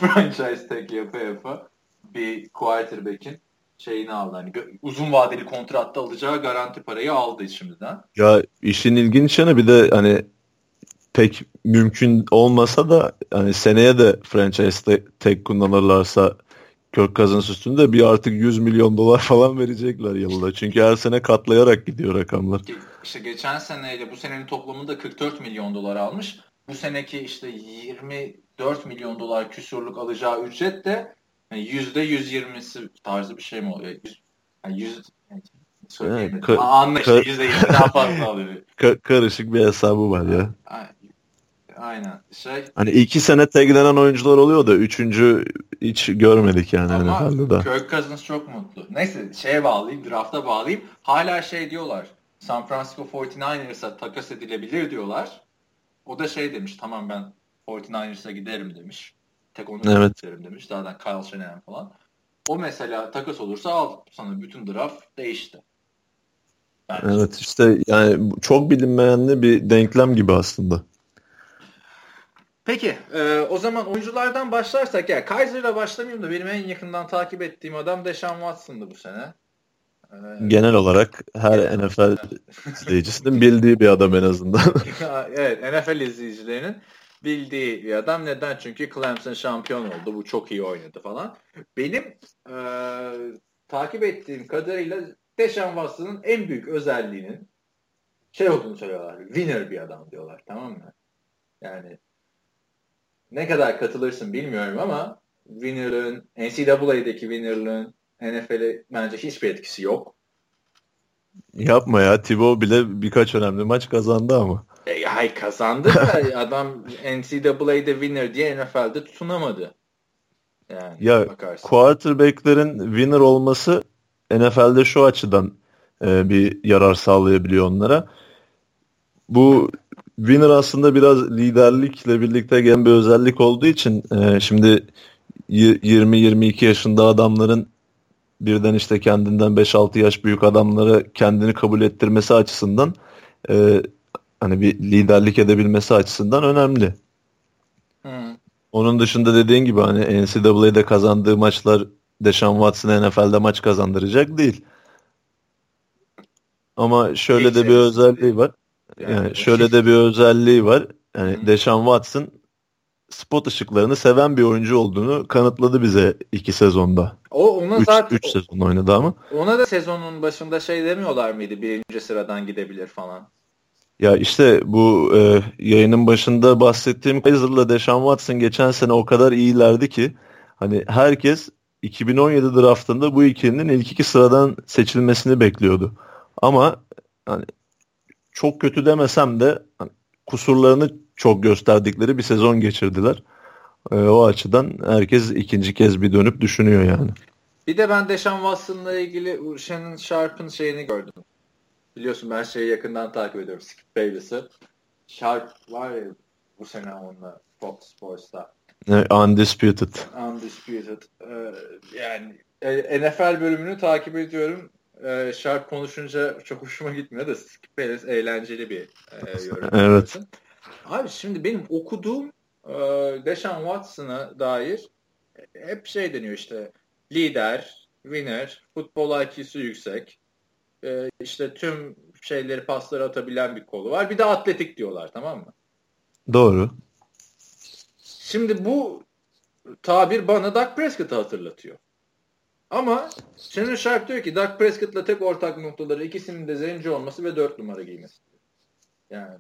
Franchise tag yapa yapa bir quarterback'in şeyini aldı. Hani uzun vadeli kontratta alacağı garanti parayı aldı şimdiden. Ya işin ilginç yanı bir de hani pek mümkün olmasa da hani seneye de franchise tag kullanırlarsa Kirk Cousins üstünde bir artık yüz milyon dolar falan verecekler yılda. Çünkü her sene katlayarak gidiyor rakamlar. İşte geçen seneyle bu senenin toplamında kırk dört milyon dolar almış. Bu seneki işte yirmi dört milyon dolar küsurluk alacağı ücret de yüzde yüz yirmisi tarzı bir şey mi oluyor? Yani yüz söyleyeyim. Ka- Anla işte yüzde yirmi daha fazla alıyor. Ka- karışık bir hesabı var ya. Aynen. Şey, hani iki sene taglenen oyuncular oluyor da üçüncü hiç görmedik yani. Ama Kirk Cousins çok mutlu. Neyse şeye bağlayayım, drafta bağlayayım. Hala şey diyorlar, San Francisco kırk dokuzars'a takas edilebilir diyorlar. O da şey demiş, tamam ben kırk dokuzars'a giderim demiş. Tek onu evet. Giderim demiş. Zaten Kyle Shanahan falan. O mesela takas olursa al sana bütün draft değişti. Bence. Evet işte yani çok bilinmeyenli bir denklem gibi aslında. Peki e, o zaman oyunculardan başlarsak ya Kaiser'la başlamayayım da benim en yakından takip ettiğim adam Deshaun Watson'dı bu sene. Ee, Genel olarak her evet. N F L izleyicisinin bildiği bir adam en azından. Evet N F L izleyicilerinin bildiği bir adam. Neden? Çünkü Clemson şampiyon oldu. Bu çok iyi oynadı falan. Benim e, takip ettiğim kadarıyla Deshaun Watson'ın en büyük özelliğinin şey olduğunu söylüyorlar. Winner bir adam diyorlar. Tamam mı? Yani ne kadar katılırsın bilmiyorum ama winner'ın, N C A A'deki winner'ın N F L'e bence hiçbir etkisi yok. Yapma ya. Tebow bile birkaç önemli maç kazandı ama. E, hay kazandı da adam N C A A'de winner diye N F L'de tutunamadı. Yani ya bakarsın. Quarterback'lerin winner olması N F L'de şu açıdan e, bir yarar sağlayabiliyor onlara. Bu winner aslında biraz liderlikle birlikte gelen bir özellik olduğu için e, şimdi yirmi yirmi iki yaşında adamların birden işte kendinden beş altı yaş büyük adamlara kendini kabul ettirmesi açısından e, hani bir liderlik edebilmesi açısından önemli. Hmm. Onun dışında dediğin gibi hani N C A A'de kazandığı maçlar Deshaun Watson N F L'de maç kazandıracak değil. Ama şöyle de bir özelliği var. Yani şöyle de bir özelliği var. Yani Deshaun Watson spot ışıklarını seven bir oyuncu olduğunu kanıtladı bize iki sezonda. O ona üç, zaten üç sezon oynadı ama. Ona da sezonun başında şey demiyorlar mıydı? Birinci sıradan gidebilir falan. Ya işte bu e, yayının başında bahsettiğim Kaiser'la Deshaun Watson geçen sene o kadar iyilerdi ki hani herkes iki bin on yedi draftında bu ikilinin ilk iki sıradan seçilmesini bekliyordu. Ama hani çok kötü demesem de hani, kusurlarını çok gösterdikleri bir sezon geçirdiler. Ee, o açıdan herkes ikinci kez bir dönüp düşünüyor yani. Bir de ben Deshaun Watson'la ilgili Shannon Sharp'ın şeyini gördüm. Biliyorsun ben şeyi yakından takip ediyorum. Skip Bayless'ı. Sharp var ya bu sene onunla Fox Sports'ta. Undisputed. Undisputed. Ee, yani N F L bölümünü takip ediyorum. Ee, Sharp konuşunca çok hoşuma gitmiyor da Skip Bayless eğlenceli bir e, yorum. Evet. Abi şimdi benim okuduğum e, Deshaun Watson'a dair hep şey deniyor işte lider, winner, futbol I Q'su yüksek, e, işte tüm şeyleri pasları atabilen bir kolu var. Bir de atletik diyorlar, tamam mı? Doğru. Şimdi bu tabir bana Dak Prescott'ı hatırlatıyor. Ama Shannon Sharp diyor ki Dak Prescott'la tek ortak noktaları ikisinin de zenci olması ve dört numara giymesi. Yani...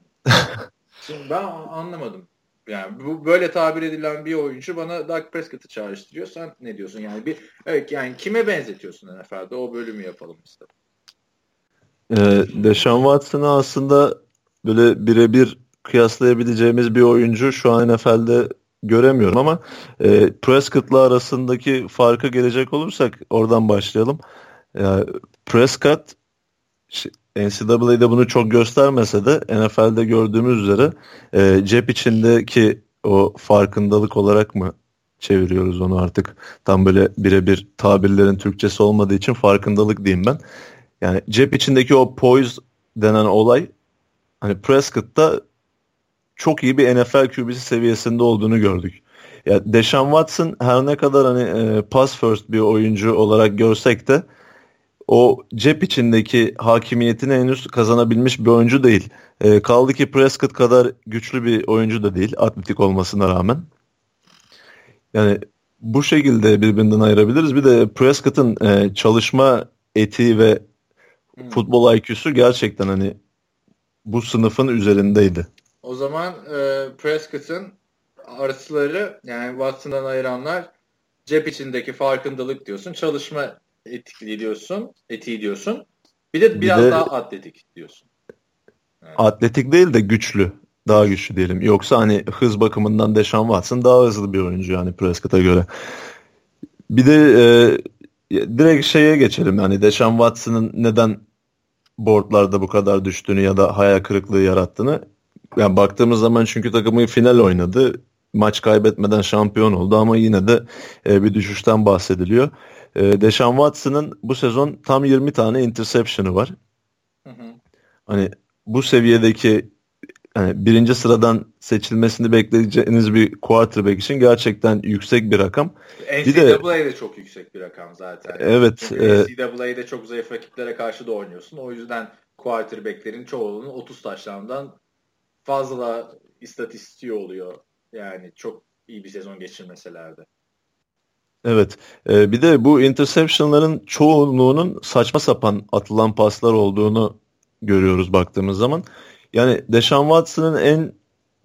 Şimdi ben anlamadım. Yani bu böyle tabir edilen bir oyuncu bana Dak Prescott'ı çağrıştırıyor. Sen ne diyorsun? Yani bir evet yani kime benzetiyorsun N F L'de? O bölümü yapalım istedim. Ee, Deshaun Watson'ı aslında böyle birebir kıyaslayabileceğimiz bir oyuncu şu an N F L'de göremiyorum ama e, Prescott'la arasındaki farka gelecek olursak oradan başlayalım. Yani Prescott şey, N C A A'de bunu çok göstermese de N F L'de gördüğümüz üzere e, cep içindeki o farkındalık olarak mı çeviriyoruz onu artık? Tam böyle birebir tabirlerin Türkçesi olmadığı için farkındalık diyeyim ben. Yani cep içindeki o poise denen olay hani Prescott'ta çok iyi bir N F L Q B'si seviyesinde olduğunu gördük. Ya Deshaun Watson her ne kadar hani e, pass first bir oyuncu olarak görsek de o cep içindeki hakimiyetini henüz kazanabilmiş bir oyuncu değil. E, kaldı ki Prescott kadar güçlü bir oyuncu da değil. Atletik olmasına rağmen. Yani bu şekilde birbirinden ayırabiliriz. Bir de Prescott'ın e, çalışma etiği ve hmm. futbol I Q'su gerçekten hani bu sınıfın üzerindeydi. O zaman e, Prescott'ın artıları yani Watson'dan ayıranlar cep içindeki farkındalık diyorsun. Çalışma etikli diyorsun, etiği diyorsun. Bir de biraz bir de, daha atletik diyorsun. Yani. Atletik değil de güçlü. Daha güçlü diyelim. Yoksa hani hız bakımından Deshaun Watson daha hızlı bir oyuncu yani Prescott'a göre. Bir de e, direkt şeye geçelim. Yani Deshaun Watson'ın neden boardlarda bu kadar düştüğünü ya da hayal kırıklığı yarattığını. Yani baktığımız zaman çünkü takımı final oynadı. Maç kaybetmeden şampiyon oldu ama yine de e, bir düşüşten bahsediliyor. Deshaun Watson'ın bu sezon tam yirmi tane interception'ı var. Hı hı. Hani bu seviyedeki yani birinci sıradan seçilmesini bekleyeceğiniz bir quarterback için gerçekten yüksek bir rakam. N C A A'de çok yüksek bir rakam zaten. Evet. E, N C A A'de çok zayıf rakiplere karşı da oynuyorsun. O yüzden quarterback'lerin çoğunun otuz taşlamdan fazla istatistiği oluyor. Yani çok iyi bir sezon geçirmeselerdi. Evet. Ee, bir de bu interception'ların çoğunluğunun saçma sapan atılan paslar olduğunu görüyoruz baktığımız zaman. Yani Deshaun Watson'ın en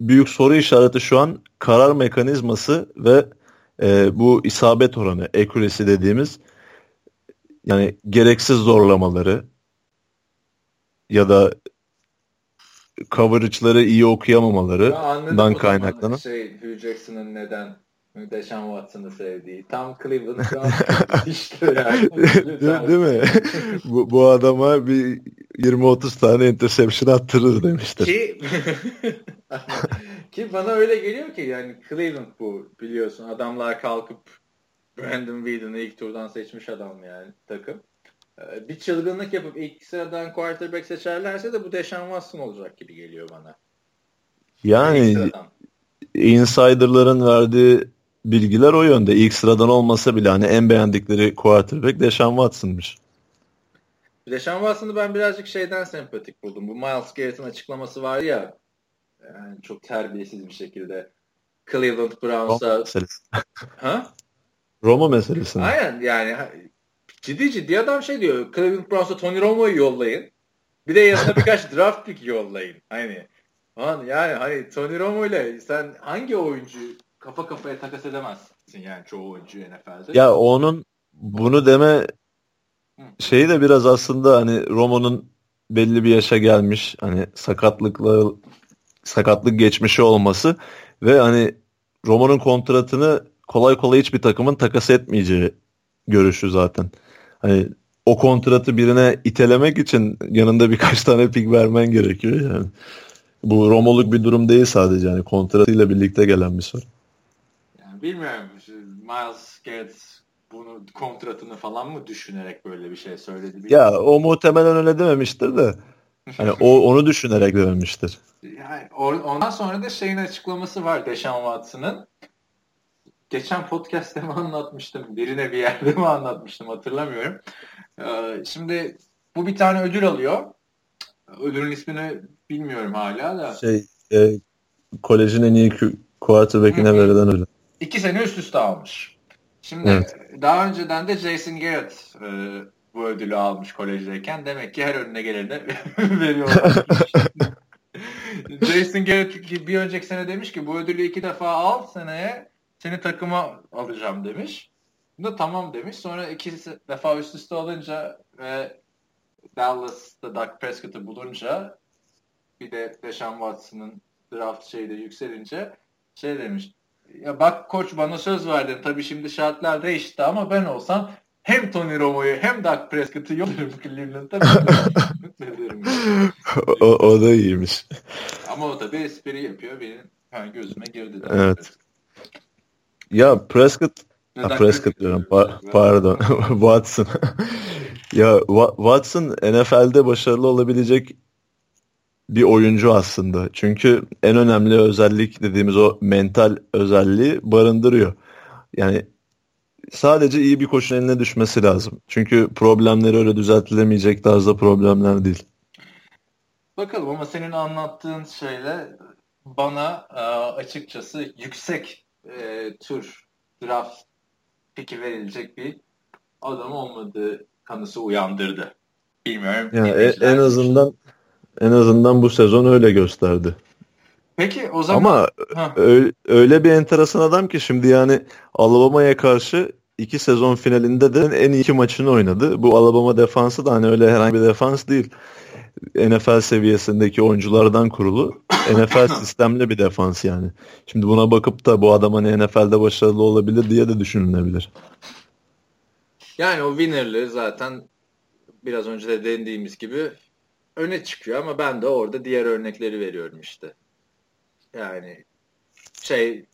büyük soru işareti şu an karar mekanizması ve e, bu isabet oranı, accuracy dediğimiz yani gereksiz zorlamaları ya da coverage'ları iyi okuyamamalarından kaynaklanan. Şey, Hugh Jackson'ın neden Deshaun Watson'ı sevdiği. Tam Cleveland Browns işte yani. Değil, değil mi? bu, bu adama bir yirmi otuz tane interception attırır demiştir. Ki ki bana öyle geliyor ki yani Cleveland bu biliyorsun adamlar kalkıp Brandon Whedon'ı ilk turdan seçmiş adam yani takım. Bir çılgınlık yapıp ilk sıradan quarterback seçerlerse de bu Deshaun Watson olacak gibi geliyor bana. Yani insiderların verdiği bilgiler o yönde. İlk sıradan olmasa bile hani en beğendikleri quarterback Deshaun Watson'mış. Deshaun Watson'ı ben birazcık şeyden sempatik buldum. Bu Myles Garrett'ın açıklaması var ya, yani çok terbiyesiz bir şekilde Cleveland Browns'a ha? Roma meselesi. Aynen yani ciddi ciddi adam şey diyor. Cleveland Browns'a Tony Romo'yu yollayın. Bir de yanına birkaç draft pick yollayın. Hani yani hani Tony Romo ile sen hangi oyuncu kafa kafaya takas edemezsin yani çoğu oyuncu N F L'de. Ya onun bunu deme şeyi de biraz aslında hani Romo'nun belli bir yaşa gelmiş hani sakatlıkla sakatlık geçmişi olması ve hani Romo'nun kontratını kolay kolay hiçbir takımın takas etmeyeceği görüşü zaten. Hani o kontratı birine itelemek için yanında birkaç tane pik vermen gerekiyor yani. Bu Romo'luk bir durum değil sadece yani kontratıyla birlikte gelen bir sorun. Yani bilmiyorum. Myles Garrett bunu kontratını falan mı düşünerek böyle bir şey söyledi? Ya o muhtemelen öyle dememiştir de. Hani o onu düşünerek dememiştir. Yani ondan sonra da şeyin açıklaması var Deshaun Watson'ın. Geçen podcast'te mi anlatmıştım? Birine bir yerde mi anlatmıştım? Hatırlamıyorum. Şimdi bu bir tane ödül alıyor. Ödülün ismini bilmiyorum hala da. Şey, e, kolejin en iyi quarterback'ine verilen ödül. İki sene üst üste almış. Şimdi evet. Daha önceden de Jason Garrett e, bu ödülü almış kolejdeyken. Demek ki her önüne gelene veriyorlar. Jason Garrett bir önceki sene demiş ki bu ödülü iki defa al seneye seni takıma alacağım demiş. Bunda tamam demiş. Sonra iki defa üst üste alınca ve Dallas'ta Dak Prescott'ı bulunca bir de Deshaun Watson'ın draft şeyi de yükselince şey demiş. Ya bak koç bana söz verdin. Tabii şimdi şartlar değişti ama ben olsam hem Tony Romo'yu hem Dak Prescott'ı yollarım Cleveland'da. o, o da iyiymiş. Ama o tabii espri yapıyor. Benim yani gözüme girdi. Evet. Prescott. Ya Prescott ha, Prescott diyorum. Pa- pardon. Watson. Ya Watson N F L'de başarılı olabilecek bir oyuncu aslında. Çünkü en önemli özellik dediğimiz o mental özelliği barındırıyor. Yani sadece iyi bir koçun eline düşmesi lazım. Çünkü problemleri öyle düzeltilemeyecek tarzda problemler değil. Bakalım ama senin anlattığın şeyle bana açıkçası yüksek e, tür draft piki verilecek bir adam olmadığı kanısı uyandırdı. Bilmiyorum. Yani en azından en azından bu sezon öyle gösterdi. Peki o zaman ama öyle, öyle bir enteresan adam ki şimdi yani Alabama'ya karşı iki sezon finalinde de en iyi iki maçını oynadı. Bu Alabama defansı da hani öyle herhangi bir defans değil. N F L seviyesindeki oyunculardan kurulu N F L sistemli bir defans yani. Şimdi buna bakıp da bu adam hani N F L'de başarılı olabilir diye de düşünülebilir. Yani o winner'ları zaten biraz önce de dediğimiz gibi öne çıkıyor ama ben de orada diğer örnekleri veriyorum işte. Yani şey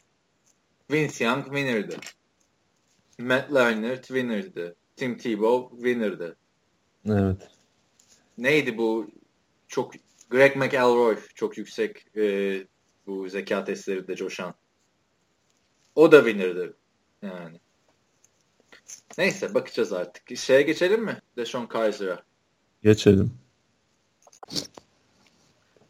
Vince Young winner'dı. Matt Leinart winner'dı. Tim Tebow winner'dı. Evet. Neydi bu çok Greg McElroy çok yüksek e, bu zeka testlerinde coşan. O da winner'dı. Yani. Neyse bakacağız artık. Şeye geçelim mi? Deshaun Kaiser'a. Geçelim.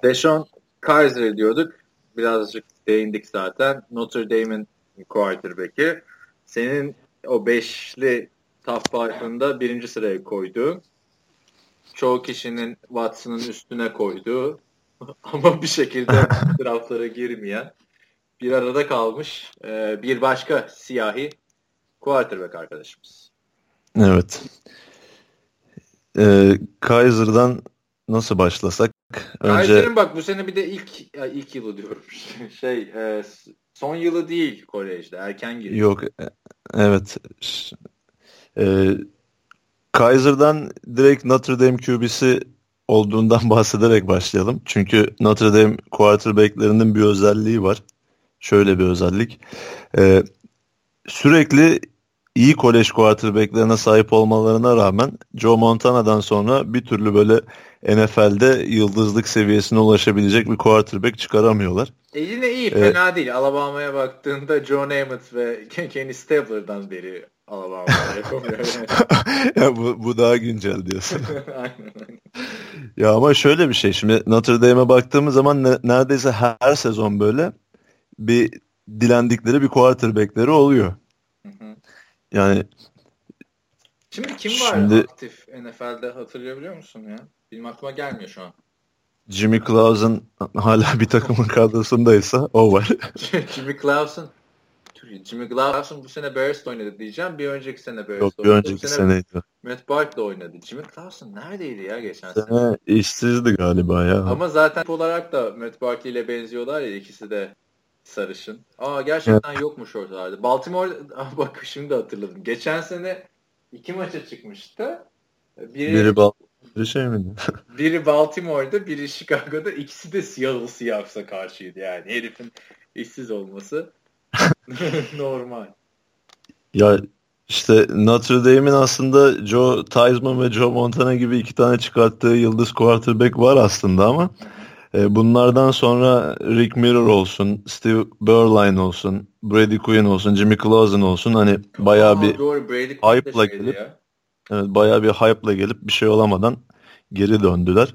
Deshaun Kaiser diyorduk. Birazcık değindik zaten. Notre Dame'in quarterback'i. Senin o beşli top five'ında birinci sıraya koyduğu. Çoğu kişinin Watson'ın üstüne koyduğu. Ama bir şekilde draftlara girmeyen. Bir arada kalmış. Bir başka siyahi quarterback arkadaşımız. Evet. Ee, Kaiser'dan nasıl başlasak? Önce... Kaiser'ın bak bu sene bir de ilk ilk yılı diyorum. Şey e, son yılı değil kolejde. Erken giriyor. Yok. Evet. Ee, Kaiser'dan direkt Notre Dame Q B'si olduğundan bahsederek başlayalım. Çünkü Notre Dame quarterback'lerinin bir özelliği var. Şöyle bir özellik. Ee, Sürekli iyi kolej quarterback'lerine sahip olmalarına rağmen Joe Montana'dan sonra bir türlü böyle N F L'de yıldızlık seviyesine ulaşabilecek bir quarterback çıkaramıyorlar. E yine iyi, fena ee, değil. Alabama'ya baktığında Joe Namath ve Kenny Stabler'dan beri Alabama'ya yapamıyor. Yani bu, bu daha güncel diyorsun. Aynen. Ya ama şöyle bir şey. Şimdi Notre Dame'e baktığımız zaman ne, neredeyse her sezon böyle bir dilendikleri bir quarterback'leri oluyor. Hı hı. Yani şimdi kim var şimdi, aktif N F L'de hatırlayabiliyor musun ya? Benim aklıma gelmiyor şu an. Jimmy Clausen hala bir takımın kadrosundaysa o var. Jimmy Clausen Jimmy Clausen bu sene Bears'ta oynadı diyeceğim. Bir önceki sene Bears'ta oynadı. Yok, bir önceki sene seneydi. Matt Barkl'da oynadı. Jimmy Clausen neredeydi ya geçen sene? sene? İşsizdi galiba ya. Ama zaten olarak da Matt Barkley ile benziyorlar ya, ikisi de sarışın. Aa gerçekten yokmuş ortalarda. Baltimore, aa, bak şimdi hatırladım. Geçen sene iki maça çıkmıştı. Biri, biri Baltimore. Bir şey miydi? Biri Baltimore'da, biri Chicago'da, ikisi de siyahlı siyahsa karşıydı yani. Herifin işsiz olması normal. Ya işte Notre Dame'in aslında Joe Theismann ve Joe Montana gibi iki tane çıkarttığı yıldız quarterback var aslında ama e, bunlardan sonra Rick Mirror olsun, Steve Berline olsun, Brady Quinn olsun, Jimmy Clausen olsun, hani bayağı bir hype'la gelip ya. Evet, bayağı bir hype'la gelip bir şey olamadan geri döndüler.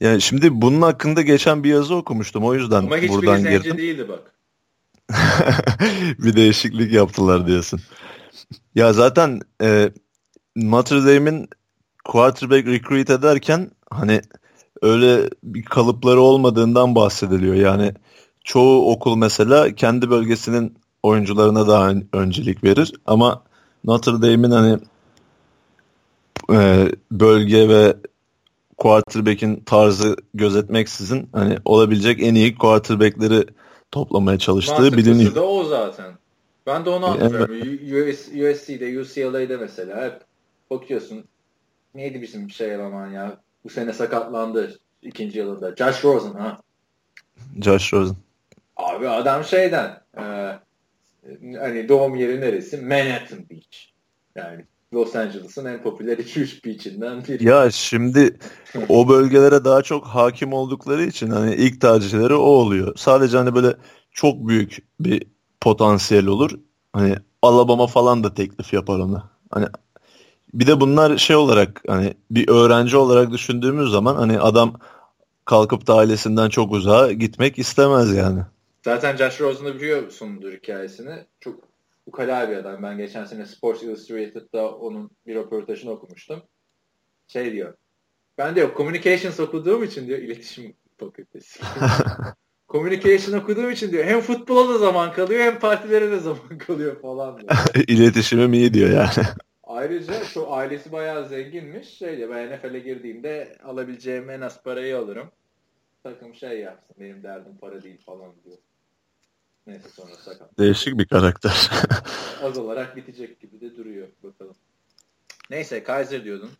Yani şimdi bunun hakkında geçen bir yazı okumuştum. O yüzden ama buradan girdim. Ama hiçbiri değildi bak. Bir değişiklik yaptılar diyorsun. Ya zaten e, Notre Dame'in quarterback recruit ederken hani öyle bir kalıpları olmadığından bahsediliyor. Yani çoğu okul mesela kendi bölgesinin oyuncularına daha ön- öncelik verir. Ama Notre Dame'in hani bölge ve quarterback'in tarzı gözetmeksizin hani olabilecek en iyi quarterback'leri toplamaya çalıştığı mantıklısı biliniyor. Mantıklısı da o zaten. Ben de onu anlıyorum. Evet. U S C'de, U C L A'de mesela hep bakıyorsun, neydi bizim şey eleman ya, bu sene sakatlandı ikinci yılında. Josh Rosen ha. Josh Rosen. Abi adam şeyden e, hani doğum yeri neresi? Manhattan Beach. Yani Los Angeles'ın en popüler iki üç beach'inden biri. Ya şimdi o bölgelere daha çok hakim oldukları için hani ilk tercihleri o oluyor. Sadece hani böyle çok büyük bir potansiyel olur. Hani Alabama falan da teklif yapar ona. Hani bir de bunlar şey olarak hani bir öğrenci olarak düşündüğümüz zaman hani adam kalkıp da ailesinden çok uzağa gitmek istemez yani. Zaten Josh Rosen'ı biliyorsundur hikayesini. Çok ukala bir adam. Ben geçen sene Sports Illustrated'da onun bir röportajını okumuştum. Şey diyor. Ben diyor Communications okuduğum için diyor, iletişim fakültesi. Communication okuduğum için diyor hem futbola da zaman kalıyor hem partilere de zaman kalıyor falan diyor. İletişimim iyi diyor yani. Ayrıca şu ailesi bayağı zenginmiş. Şey diyor, ben N F L'e girdiğimde alabileceğim en az parayı alırım. Takım şey yapsın, benim derdim para değil falan diyor. Neyse sonra sakat. Değişik bir karakter. Az olarak bitecek gibi de duruyor. Bakalım. Neyse Kaiser diyordun.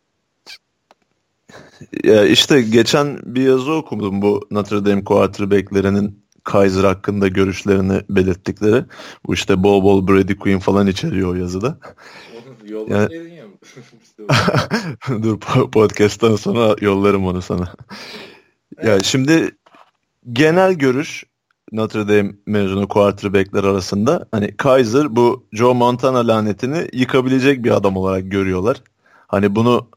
Ya işte geçen bir yazı okudum bu Notre Dame quarterback'lerinin Kaiser hakkında görüşlerini belirttikleri. Bu işte bol bol Brady Quinn falan içeriyor o yazıda. Yollar yani... dedin ya. Dur podcast'tan sonra yollarım onu sana. Evet. Ya şimdi genel görüş Notre Dame mezunu quarterback'ler arasında hani Kaiser bu Joe Montana lanetini yıkabilecek bir adam olarak görüyorlar. Hani bunu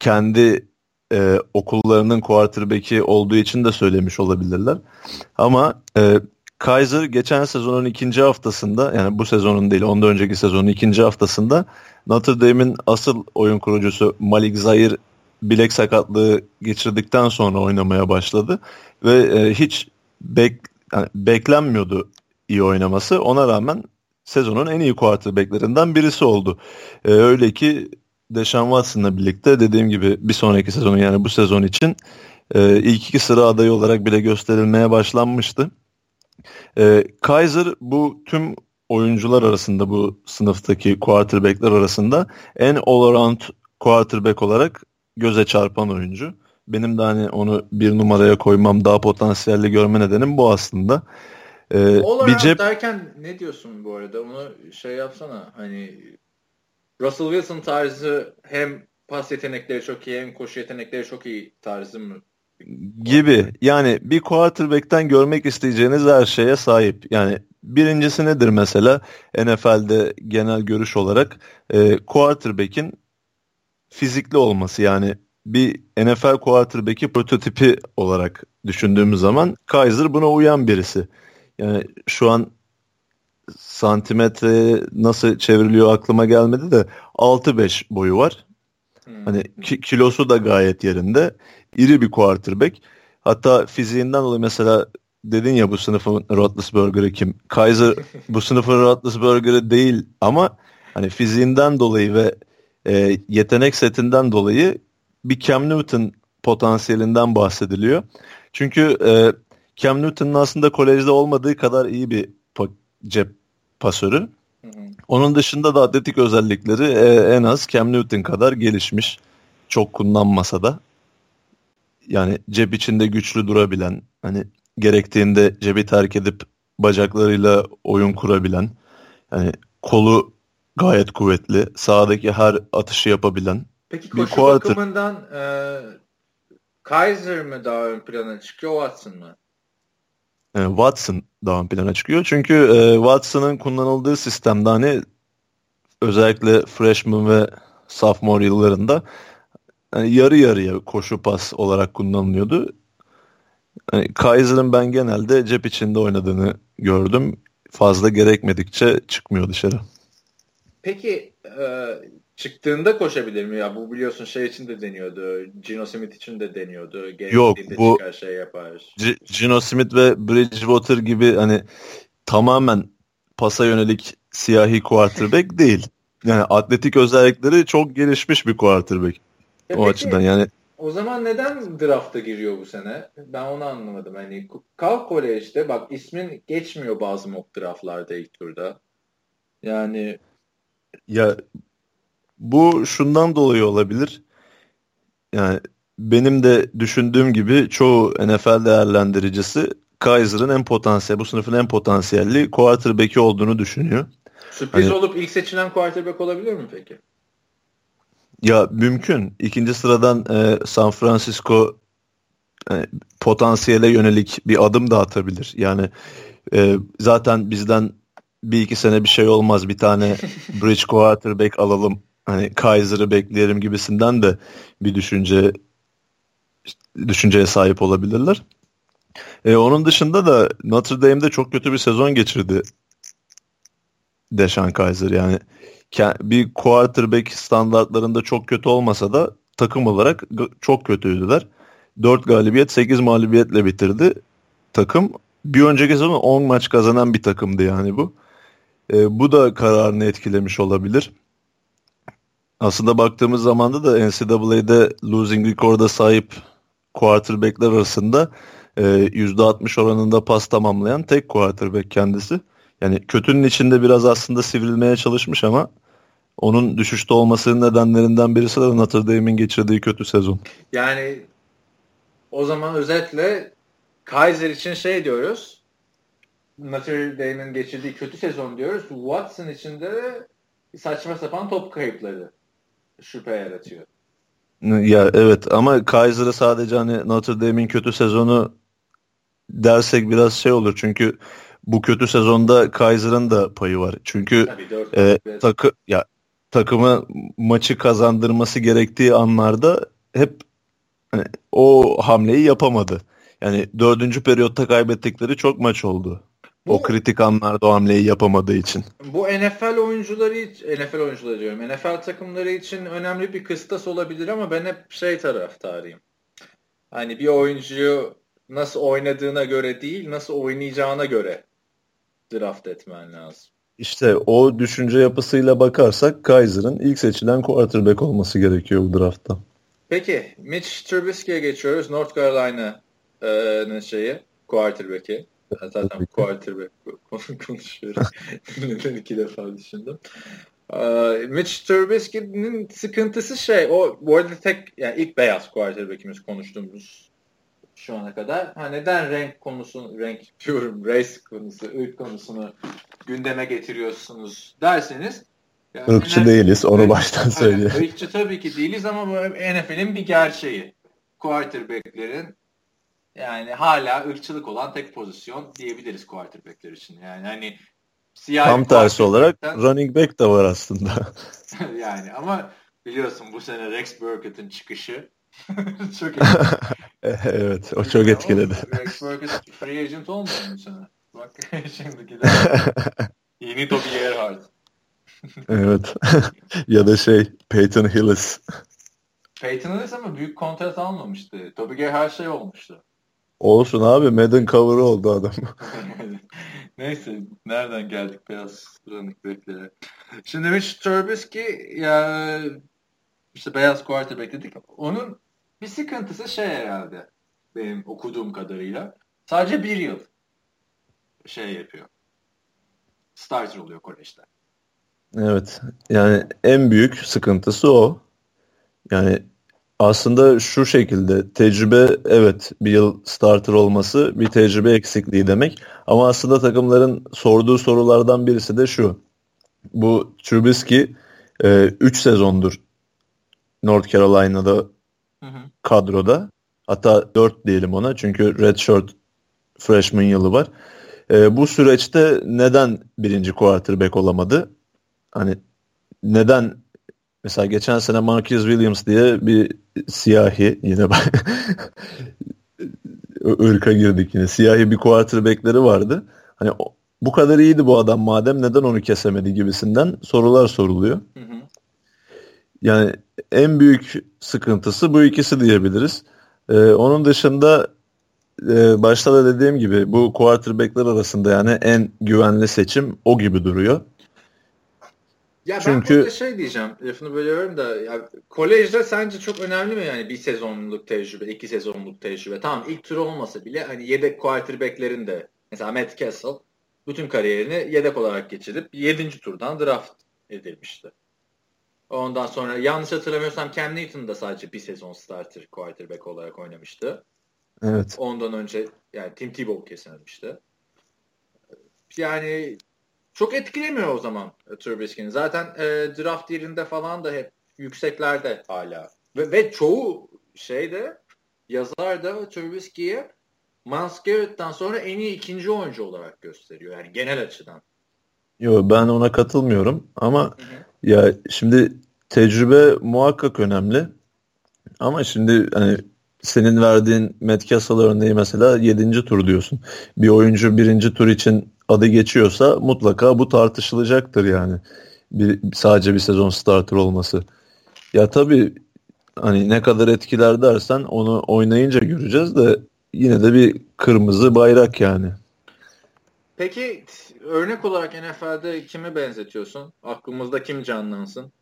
kendi e, okullarının quarterback'i olduğu için de söylemiş olabilirler. Ama e, Kaiser geçen sezonun ikinci haftasında, yani bu sezonun değil ondan önceki sezonun ikinci haftasında Notre Dame'in asıl oyun kurucusu Malik Zahir bilek sakatlığı geçirdikten sonra oynamaya başladı. Ve e, hiç bek Yani beklenmiyordu iyi oynaması. Ona rağmen sezonun en iyi quarterbacklerinden birisi oldu. Ee, öyle ki Deshaun Watson'la birlikte dediğim gibi bir sonraki sezonu, yani bu sezon için e, ilk iki sıra adayı olarak bile gösterilmeye başlanmıştı. E, Kaiser bu tüm oyuncular arasında, bu sınıftaki quarterbackler arasında en all-around quarterback olarak göze çarpan oyuncu. Benim de hani onu bir numaraya koymam, daha potansiyelli görme nedenim bu aslında. Ee, olarak cep... derken ne diyorsun bu arada? Onu şey yapsana, hani Russell Wilson tarzı hem pas yetenekleri çok iyi hem koşu yetenekleri çok iyi tarzı mı gibi. Yani bir quarterback'ten görmek isteyeceğiniz her şeye sahip. Yani birincisi nedir mesela N F L'de genel görüş olarak? E, quarterback'in fizikli olması. Yani bir N F L quarterback'i prototipi olarak düşündüğümüz zaman Kaiser buna uyan birisi. Yani şu an santimetre nasıl çevriliyor aklıma gelmedi de altı beş boyu var. Hani ki, kilosu da gayet yerinde. İri bir quarterback. Hatta fiziğinden dolayı mesela dedin ya bu sınıfın Roethlisberger'ı kim? Kaiser bu sınıfın Roethlisberger'ı değil ama hani fiziğinden dolayı ve e, yetenek setinden dolayı bir Cam Newton potansiyelinden bahsediliyor. Çünkü e, Cam Newton'un aslında kolejde olmadığı kadar iyi bir po- cep pasörü. Onun dışında da atletik özellikleri e, en az Cam Newton kadar gelişmiş. Çok kullanmasa da. Yani cep içinde güçlü durabilen, hani gerektiğinde cebi terk edip bacaklarıyla oyun kurabilen, yani kolu gayet kuvvetli, sahadaki her atışı yapabilen. Peki koşu quarter... bakımından e, Kaiser mi daha ön plana çıkıyor, Watson mı? E, Watson daha ön plana çıkıyor. Çünkü e, Watson'ın kullanıldığı sistemde hani özellikle freshman ve sophomore yıllarında yani yarı yarıya koşu pas olarak kullanılıyordu. Yani Kaiser'ın ben genelde cep içinde oynadığını gördüm. Fazla gerekmedikçe çıkmıyor dışarı. Peki e, çıktığında koşabilir mi? Ya bu biliyorsun şey için de deniyordu. Geno Smith için de deniyordu. Yok bu çıkar, şey yapar. G- Geno Smith ve Bridgewater gibi hani tamamen pasa yönelik siyahi quarterback değil. Yani atletik özellikleri çok gelişmiş bir quarterback. Ya o peki, açıdan yani. O zaman neden draft'a giriyor bu sene? Ben onu anlamadım. Hani Cal College'de bak ismin geçmiyor bazı mock draft'larda ilk turda. Yani ya bu şundan dolayı olabilir. Yani benim de düşündüğüm gibi çoğu N F L değerlendiricisi Kaiser'ın en potansiyel, bu sınıfın en potansiyelli quarterback'i olduğunu düşünüyor. Sürpriz hani... olup ilk seçilen quarterback olabilir mi peki? Ya mümkün. İkinci sıradan e, San Francisco e, potansiyele yönelik bir adım da atabilir. Yani e, zaten bizden bir iki sene bir şey olmaz. Bir tane bridge quarterback alalım. Hani Kaiser'ı bekleyelim gibisinden de bir düşünce düşünceye sahip olabilirler. E, onun dışında da Notre Dame'de çok kötü bir sezon geçirdi Deshaun Kaiser. Yani bir quarterback standartlarında çok kötü olmasa da takım olarak çok kötüydüler. dört galibiyet sekiz mağlubiyetle bitirdi takım. Bir önceki sezon on maç kazanan bir takımdı yani bu. E, bu da kararını etkilemiş olabilir. Aslında baktığımız zaman da N C A A'de losing record'a sahip quarterback'ler arasında e, yüzde altmış oranında pas tamamlayan tek quarterback kendisi. Yani kötünün içinde biraz aslında sivrilmeye çalışmış ama onun düşüşte olmasının nedenlerinden birisi de Notre Dame'in geçirdiği kötü sezon. Yani o zaman özetle Kaiser için şey diyoruz, Notre Dame'in geçirdiği kötü sezon diyoruz. Watson için de saçma sapan top kayıpları şüphe yaratıyor. Ya evet ama Kaiser'ı sadece hani Notre Dame'in kötü sezonu dersek biraz şey olur çünkü bu kötü sezonda Kaiser'ın da payı var. Çünkü e, takı ya takımı maçı kazandırması gerektiği anlarda hep hani, o hamleyi yapamadı. Yani dördüncü periyotta kaybettikleri çok maç oldu. Bu, o kritik anlarda o hamleyi yapamadığı için. Bu N F L oyuncuları N F L oyuncuları diyorum. N F L takımları için önemli bir kıstas olabilir ama ben hep şey taraftarıyım. Hani bir oyuncuyu nasıl oynadığına göre değil, nasıl oynayacağına göre draft etmen lazım. İşte o düşünce yapısıyla bakarsak Kaiser'ın ilk seçilen quarterback olması gerekiyor bu draftta. Peki Mitch Trubisky'ye geçiyoruz. North Carolina'nın şeyi quarterback'i. Ben zaten quarterback konuşuyorum. Neden iki defa düşündüm. Mitch Trubisky'nin sıkıntısı şey o bu arada tek yani ilk beyaz quarterback'imiz konuştuğumuz şu ana kadar. Ha neden renk konusunu, renk diyorum, race konusu, ırk konusunu gündeme getiriyorsunuz derseniz. Yani Irkçı N F L, değiliz, onu baştan söyleyeyim. Irkçı tabii ki değiliz ama bu N F L'in bir gerçeği. Quarterback'lerin yani hala ırkçılık olan tek pozisyon diyebiliriz quarterbackler için. Yani hani siyah tam tersi olarak running back de var aslında. Yani ama biliyorsun bu sene Rex Burkhett'in çıkışı çok evet, o çok etkiledi. Rex Burkhett'in free agent olmuyor mu sana? Bak şimdikiler. Yeni Toby Gerhardt. Evet. Ya da şey Peyton Hillis. Peyton Hillis ama büyük kontrat almamıştı. Toby Gerhardt şey olmuştu. Olsun abi, Madden cover'ı oldu adam. Neyse, nereden geldik beyaz running back'lere. Şimdi Mitch Trubisky ya işte beyaz quarterback dedik. Onun bir sıkıntısı şey herhalde. Benim okuduğum kadarıyla sadece bir yıl şey yapıyor. Starter oluyor kolejde. Evet. Yani en büyük sıkıntısı o. Yani aslında şu şekilde tecrübe, evet bir yıl starter olması bir tecrübe eksikliği demek. Ama aslında takımların sorduğu sorulardan birisi de şu. Bu Trubisky üç e, sezondur North Carolina'da hı hı. kadroda. Hatta dört diyelim ona çünkü redshirt freshman yılı var. E, bu süreçte neden birinci quarterback olamadı? Hani neden mesela geçen sene Marquise Williams diye bir siyahi yine ırka girdik yine. Siyahi bir quarterback'leri vardı. Hani bu kadar iyiydi bu adam madem neden onu kesemedi gibisinden sorular soruluyor. Hı hı. Yani en büyük sıkıntısı bu ikisi diyebiliriz. Ee, onun dışında e, başta da dediğim gibi bu quarterback'ler arasında yani en güvenli seçim o gibi duruyor. Ya çünkü ben burada şey diyeceğim, lafını bölüyorum da ya, kolejde sence çok önemli mi yani bir sezonluk tecrübe, iki sezonluk tecrübe? Tamam ilk tur olmasa bile hani yedek quarterback'lerin de mesela Matt Castle bütün kariyerini yedek olarak geçirip yedinci turdan draft edilmişti. Ondan sonra yanlış hatırlamıyorsam Cam Newton da sadece bir sezon starter quarterback olarak oynamıştı. Evet. Ondan önce yani Tim Tebow kesilmişti. Yani çok etkilemiyor o zaman Trubisky'nin. Zaten e, draft yerinde falan da hep yükseklerde hala. Ve, ve çoğu şeyde yazar da Trubisky'yi Miles Garrett'tan sonra en iyi ikinci oyuncu olarak gösteriyor. Yani genel açıdan. Yo, ben ona katılmıyorum ama hı hı. ya şimdi tecrübe muhakkak önemli. Ama şimdi hani senin verdiğin Matt Castle örneği mesela yedinci tur diyorsun. Bir oyuncu birinci tur için adı geçiyorsa mutlaka bu tartışılacaktır yani. Bir, sadece bir sezon starter olması. Ya tabii hani ne kadar etkiler dersen onu oynayınca göreceğiz de yine de bir kırmızı bayrak yani. Peki örnek olarak N F L'de kimi benzetiyorsun? Aklımızda kim canlansın?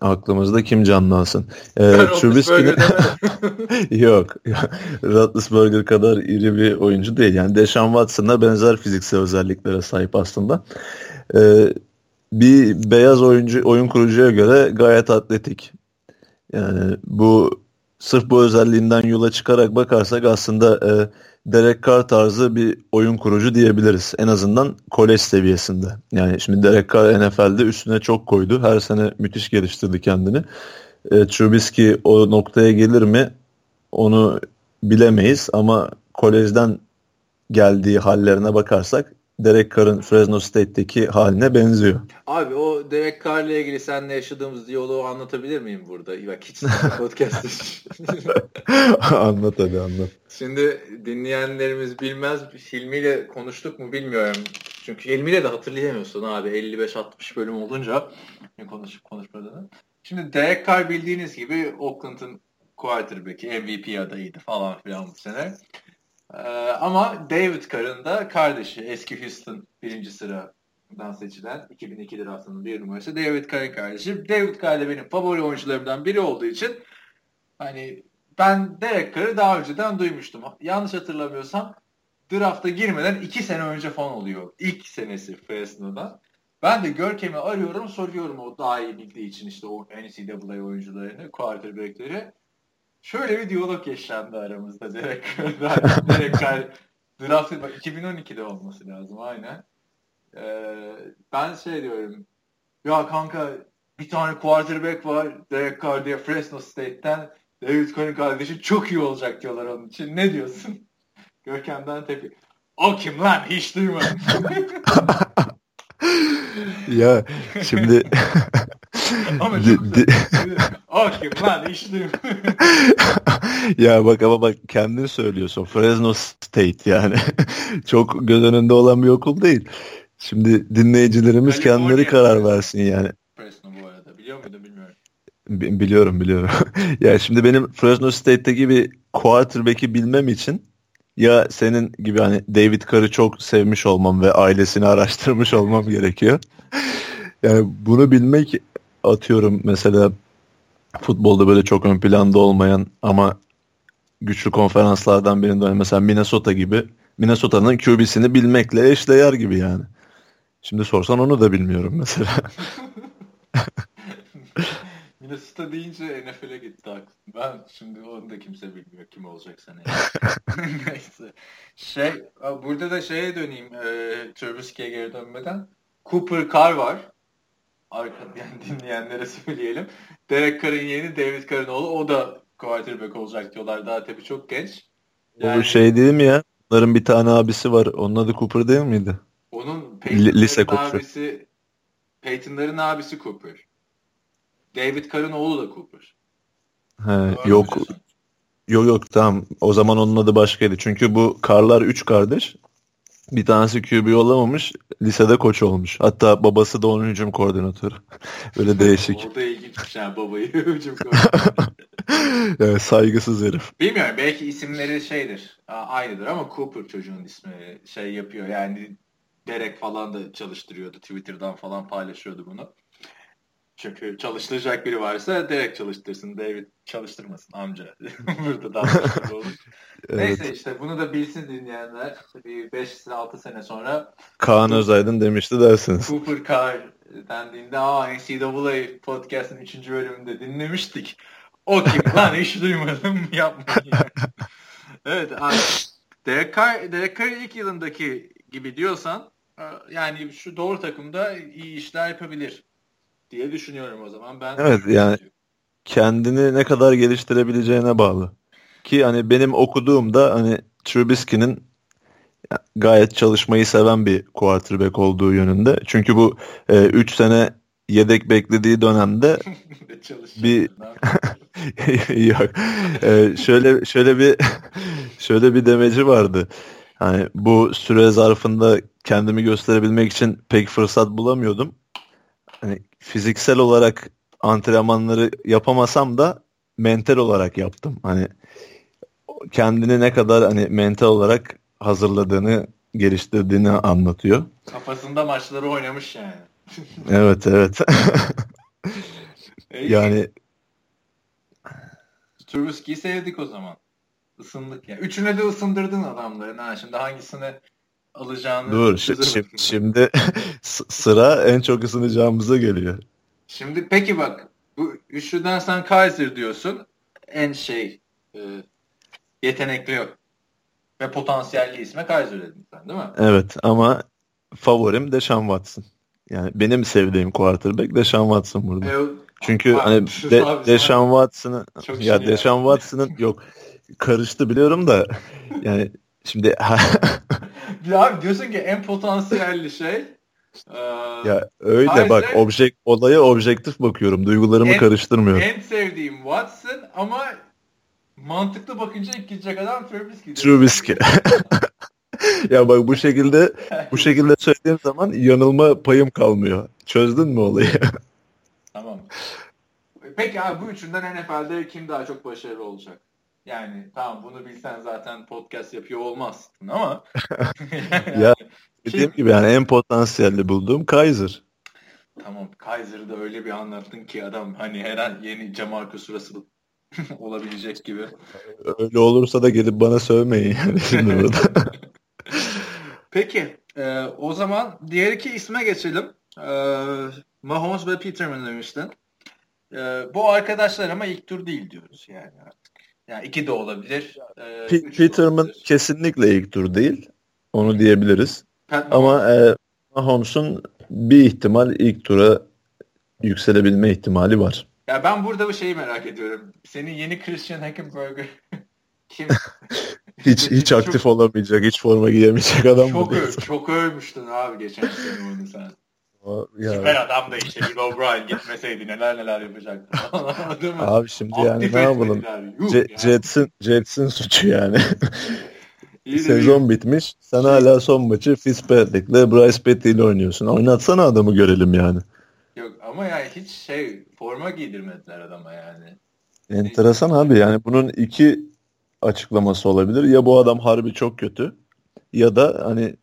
Aklımızda kim canlansın? Ee, Trubisky'de yok. Roethlisberger kadar iri bir oyuncu değil. Yani Deshaun Watson'a benzer fiziksel özelliklere sahip aslında. Ee, bir beyaz oyuncu, oyun kurucuya göre gayet atletik. Yani bu sırf bu özelliğinden yola çıkarak bakarsak aslında e, Derek Carr tarzı bir oyun kurucu diyebiliriz. En azından kolej seviyesinde. Yani şimdi Derek Carr N F L'de üstüne çok koydu. Her sene müthiş geliştirdi kendini. E, Trubisky o noktaya gelir mi? Onu bilemeyiz ama kolejden geldiği hallerine bakarsak Derek Carr'ın Fresno State'deki haline benziyor. Abi o Derek Carr'la ilgili seninle yaşadığımız diyaloğu anlatabilir miyim burada? Bak hiç podcast anlat hadi anlat. Şimdi dinleyenlerimiz bilmez. Hilmi'yle konuştuk mu bilmiyorum. Çünkü Hilmi'yle de hatırlayamıyorsun abi. elli beş altmış bölüm olunca konuşup konuşmadığını. Şimdi Derek Carr bildiğiniz gibi Oakland'ın quarterback'i, M V P adayıydı falan filan bu sene. Ee, ama David Carr'ın da kardeşi eski Houston birinci sıradan seçilen iki bin iki draftının bir numarası David Carr'ın kardeşi. David Carr da benim favori oyuncularımdan biri olduğu için hani ben Derek Carr'ı daha önceden duymuştum. Yanlış hatırlamıyorsam drafta girmeden iki sene önce falan oluyor. İlk senesi Fresno'dan. Ben de Görkem'i arıyorum, soruyorum o daha iyi bildiği için işte o N C A A oyuncularını, quarterback'leri. Şöyle bir diyalog yaşandı aramızda Derek Carr draft iki bin on iki'de olması lazım aynen. Ee, ben şey diyorum ya kanka bir tane quarterback var Derek Carr diye Fresno State'ten David Cohn'un kardeşi çok iyi olacak diyorlar onun için. Ne diyorsun? Görkem'den tepki. O kim lan? Hiç duymadım. Ya şimdi ama çok de, de... o kim lan? Hiç duymadım. Ya bak ama bak kendin söylüyorsun. Fresno State yani. Çok göz önünde olan bir okul değil. Şimdi dinleyicilerimiz yani kendileri karar versin yani. Fresno bu arada. Biliyor muydun bilmiyorum. Biliyorum biliyorum. Ya şimdi benim Fresno State'teki bir quarterback'i bilmem için ya senin gibi hani David Carr'ı çok sevmiş olmam ve ailesini araştırmış olmam gerekiyor. Yani bunu bilmek, atıyorum mesela futbolda böyle çok ön planda olmayan ama güçlü konferanslardan birinde mesela Minnesota gibi, Minnesota'nın Q B'sini bilmekle eşdeğer gibi yani. Şimdi sorsan onu da bilmiyorum mesela. Minnesota deyince N F L'e gitti aklım. Ben şimdi onu da kimse bilmiyor kim olacak seneye. Neyse. Şey, burada da şeye döneyim. E, Trubisky'ye geri dönmeden. Cooper Carr var. Arkadan yani dinleyenlere söyleyelim. Derek Carr'ın yeni David Carr'ın oğlu. O da quarterback olacak diyorlar. Daha tabii çok genç. Yani... O şey değil mi ya? Bunların bir tane abisi var. Onun adı Cooper değil miydi? Onun Peyton'ların abisi Peyton'ların abisi Cooper. David Carr'ın oğlu da Cooper. He, yok. Yok yok tamam. O zaman onun adı başkaydı. Çünkü bu Carr'lar üç kardeş. Bir tanesi Q B'yi olamamış. Lisede koç olmuş. Hatta babası da onun hücum koordinatörü. Böyle değişik. Orada ilginçmiş yani babayı hücum koordinatörü. Yani saygısız herif. Bilmiyorum. Belki isimleri şeydir. Aynıdır ama Cooper çocuğun ismi şey yapıyor. Yani Derek falan da çalıştırıyordu. Twitter'dan falan paylaşıyordu bunu. Çünkü çalıştıracak biri varsa direkt çalıştırsın. David çalıştırmasın amca. Burada daha başarılı olur. Evet. Neyse işte bunu da bilsin dinleyenler. beş altı sene sonra Kaan Özaydın demişti dersiniz. Cooper Carr dendiğinde aa N C A A podcast'ın üçüncü bölümünde dinlemiştik. O kim lan hiç duymadım yapmayın. Yani. Evet abi. Derek Carr, Derek Carr ilk yılındaki gibi diyorsan yani şu doğru takımda iyi işler yapabilir diye düşünüyorum o zaman. Ben evet yani kendini ne kadar geliştirebileceğine bağlı. Ki hani benim okuduğumda hani Trubisky'nin gayet çalışmayı seven bir quarterback olduğu yönünde. Çünkü bu üç e, sene yedek beklediği dönemde bir yok. E, şöyle şöyle bir şöyle bir demeci vardı. Hani bu süre zarfında kendimi gösterebilmek için pek fırsat bulamıyordum. Hani fiziksel olarak antrenmanları yapamasam da mental olarak yaptım. Hani kendini ne kadar hani mental olarak hazırladığını, geliştirdiğini anlatıyor. Kafasında maçları oynamış yani. Evet, evet. Yani Trubisky'yi sevdik o zaman. Isındık ya. Yani. Üçüne de ısındırdın adamların ha. Şimdi hangisini alacağını... Dur şimdi, şimdi sıra en çok ısınacağımıza geliyor. Şimdi peki bak bu üçlüden sen Kaiser diyorsun en şey e, yetenekli yok ve potansiyelli isme Kaiser dedin sen değil mi? Evet ama favorim Deshaun Watson. Yani benim sevdiğim quarterback Deshaun Watson burada. E, Çünkü abi, hani de, Deshaun Watson'ın ya Deshaun Watson'ın yok karıştı biliyorum da yani şimdi abi diyorsun ki en potansiyelli şey ee, ya öyle Kaiser, bak objek, olaya objektif bakıyorum. Duygularımı en, karıştırmıyorum. En sevdiğim Watson ama mantıklı bakınca ilk gidecek adam Trubisky. Trubisky. Ya bak bu şekilde bu şekilde söylediğim zaman yanılma payım kalmıyor. Çözdün mü olayı? Tamam. Peki abi bu üçünden N F L'de kim daha çok başarılı olacak? Yani tamam bunu bilsen zaten podcast yapıyor olmazsın ama yani, ya dediğim kim? Gibi yani en potansiyelli bulduğum Kaiser. Tamam Kaiser'ı da öyle bir anlattın ki adam hani her an yeni Jamarcus Russell olabilecek gibi. Öyle olursa da gelip bana sövmeyin yani şimdi burada. Peki e, o zaman diğer iki isme geçelim. E, Mahomes ve Peterman demiştin. E, bu arkadaşlar ama ilk tur değil diyoruz yani. Yani iki de olabilir. P- Peterman olabilir. Kesinlikle ilk tur değil. Onu diyebiliriz. Pat- Ama e, Mahomes'un bir ihtimal ilk tura yükselebilme ihtimali var. Ya ben burada bu şeyi merak ediyorum. Senin yeni Christian Hackenberg kim? hiç hiç çok, aktif olamayacak, hiç forma giyemeyecek adam mı? Çok öv, çok övmüştün abi geçen sene onu sen. Ya. Süper adam da işte bir O'Brien gitmeseydi neler neler yapacaktı. Abi şimdi aktif yani ne yapalım? C- yani. Jets'in Jets'in suçu yani. Sezon değil. Bitmiş. Sen hala son maçı Fitzpatrick'le Bryce Petty ile oynuyorsun. Oynatsana adamı görelim yani. Yok ama yani hiç şey forma giydirmediler adama yani. Enteresan abi yani bunun iki açıklaması olabilir. Ya bu adam harbi çok kötü ya da hani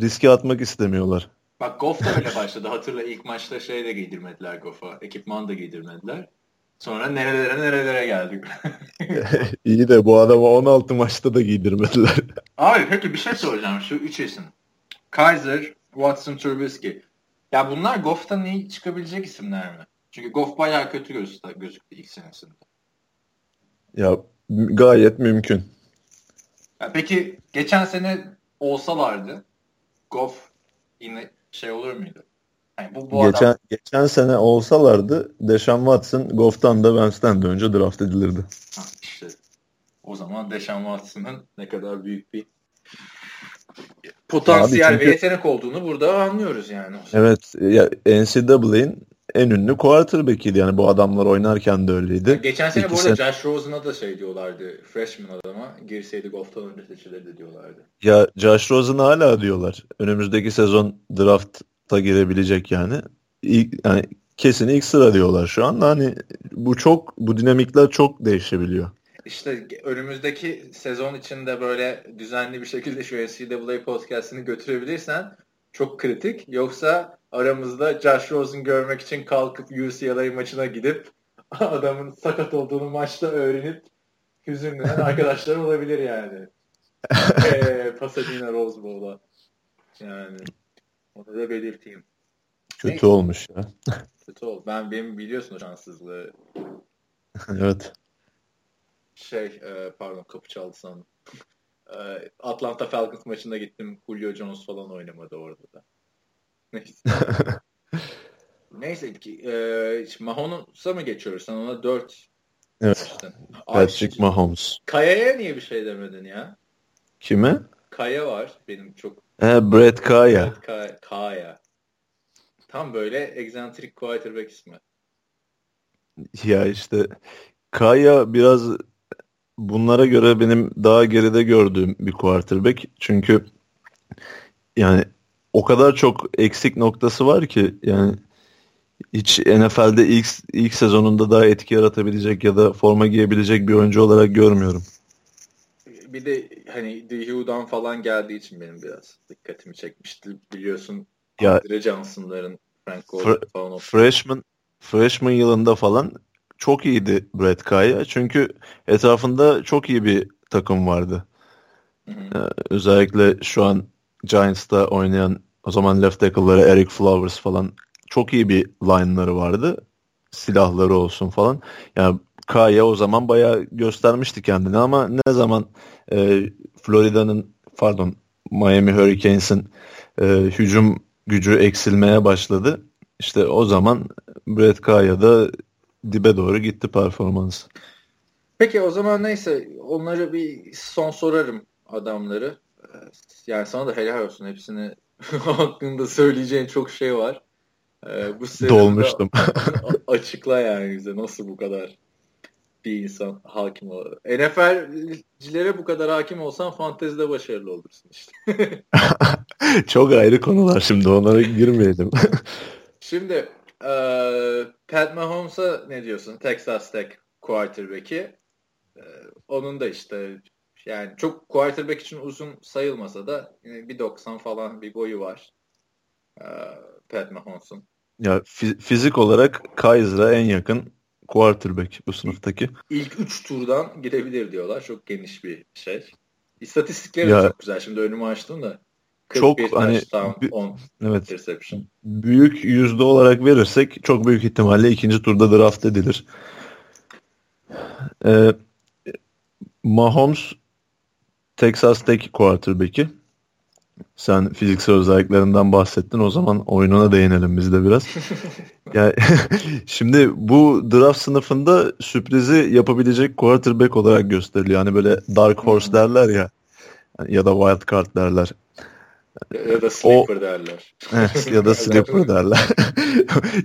riske atmak istemiyorlar. Bak Goff da öyle başladı. Hatırla ilk maçta şey de giydirmediler Goff'a. Ekipman da giydirmediler. Sonra nerelere nerelere geldik. İyi de bu adama on altı maçta da giydirmediler. Abi peki bir şey soracağım. Şu üç isim. Kaiser, Watson, Trubisky. Ya bunlar Goff'tan iyi çıkabilecek isimler mi? Çünkü Goff bayağı kötü gözüktü, gözüktü ilk senesinde. Ya gayet mümkün. Ya peki geçen sene olsalardı Goff yine şey olur muydu? Yani bu, bu geçen, adam... geçen sene olsalardı Deshaun Watson Goff'tan da Wentz'ten de önce draft edilirdi. Ha, işte. O zaman Deshaun Watson'ın ne kadar büyük bir potansiyel çünkü... ve yetenek olduğunu burada anlıyoruz yani. Evet. Ya N C A A'nin en ünlü quarterback'iydi. Yani bu adamlar oynarken de öyleydi. Ya geçen sene İki bu arada sen... Josh Rosen'a da şey diyorlardı. Freshman adama girseydi Goff'tan önce seçilirdi diyorlardı. Ya Josh Rosen'a hala diyorlar. Önümüzdeki sezon draft girebilecek yani. İlk, yani kesin ilk sıra diyorlar şu anda. Hani bu çok bu dinamikler çok değişebiliyor. İşte önümüzdeki sezon içinde böyle düzenli bir şekilde şu N C A A podcast'ını götürebilirsen çok kritik. Yoksa aramızda Josh Rosen görmek için kalkıp U C L A maçına gidip adamın sakat olduğunu maçta öğrenip hüzünlenen arkadaşlar olabilir yani. Eee Pasadena Rose Bowl'a. Yani onu da belirteyim. Kötü Neyse. Olmuş ya. Kötü oldu. Ben benim biliyorsun o şanssızlığı. Evet. Şey e, pardon kapı çaldı sandım. E, Atlanta Falcons maçında gittim. Julio Jones falan oynamadı orada da. Neyse. Neyse ki e, Mahomes'a mı geçiyoruz? Sen ona dört. Evet. Patrick Mahomes. Kaya'ya niye bir şey demedin ya? Kime? Kaya var. Benim çok He, Brett Kaya. Brett Kaya. Tam böyle egzantrik quarterback ismi. Ya işte Kaya biraz bunlara göre benim daha geride gördüğüm bir quarterback. Çünkü yani o kadar çok eksik noktası var ki yani hiç N F L'de ilk, ilk sezonunda daha etki yaratabilecek ya da forma giyebilecek bir oyuncu olarak görmüyorum. Bir de hani D H U'dan falan geldiği için benim biraz dikkatimi çekmişti. Biliyorsun Andre Johnson'ların Frank Gore fr- falan. Freshman, freshman yılında falan çok iyiydi Brett Kaya. Çünkü etrafında çok iyi bir takım vardı. Ee, özellikle şu an Giants'ta oynayan o zaman left tackle'ları Eric Flowers falan çok iyi bir line'ları vardı. Silahları olsun falan. Yani Kaya o zaman bayağı göstermişti kendini ama ne zaman e, Florida'nın pardon Miami Hurricanes'in e, hücum gücü eksilmeye başladı. İşte o zaman Brett Kaya da dibe doğru gitti performansı. Peki o zaman neyse onları bir son sorarım adamları. Yani sana da helal olsun hepsini hakkında söyleyeceğin çok şey var. E, bu dolmuştum. Açıkla yani bize nasıl bu kadar bir insan hakim olur. N F L'cilere bu kadar hakim olsan fantezide başarılı olursun işte. Çok ayrı konular şimdi onlara girmeyelim. Şimdi uh, Pat Mahomes'a ne diyorsun? Texas Tech quarterback'i. Uh, onun da işte yani çok quarterback için uzun sayılmasa da bir doksan falan bir boyu var. Uh, Pat Mahomes'un. Ya fiz- fizik olarak Kaiser'a en yakın quarterback bu sınıftaki. İlk üç turdan gidebilir diyorlar. Çok geniş bir şey. İstatistikleri de çok güzel. Şimdi önümü açtım da. Çok hani b- on evet. Interception. Büyük yüzde olarak verirsek çok büyük ihtimalle ikinci turda draft edilir. Ee, Mahomes Texas Tech quarterback'i. Sen fiziksel özelliklerinden bahsettin. O zaman oyununa değinelim biz de biraz. Yani şimdi bu draft sınıfında sürprizi yapabilecek quarterback olarak gösteriliyor. Yani böyle dark horse derler ya. Ya da wild card derler. Ya da sleeper o, derler. Ya da sleeper derler.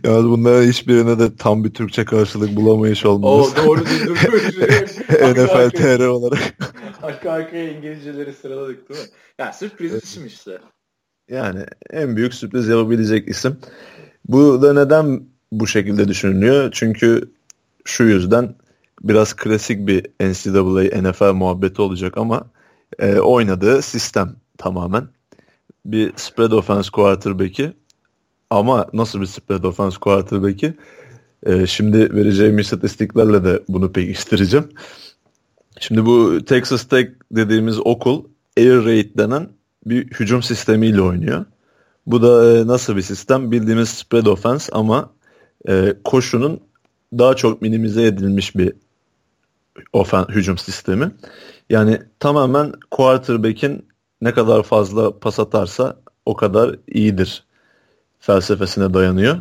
Yalnız bunlara hiçbirine de tam bir Türkçe karşılık bulamayış olmaz. O doğru düzgün. N F L T R olarak. Arka arkaya İngilizceleri sıraladık değil mi? Yani sürpriz evet. İsim işte. Yani en büyük sürpriz yapabilecek isim. Bu da neden bu şekilde düşünülüyor? Çünkü şu yüzden biraz klasik bir N C A A N F L muhabbeti olacak ama e, oynadığı sistem tamamen. Bir spread offense quarterback'i ama nasıl bir spread offense quarterback'i ee, şimdi vereceğim istatistiklerle de bunu pekiştireceğim. Şimdi bu Texas Tech dediğimiz okul air raid denen bir hücum sistemiyle oynuyor. Bu da nasıl bir sistem? Bildiğimiz spread offense ama e, koşunun daha çok minimize edilmiş bir ofen, hücum sistemi. Yani tamamen quarterback'in ne kadar fazla pas atarsa o kadar iyidir felsefesine dayanıyor.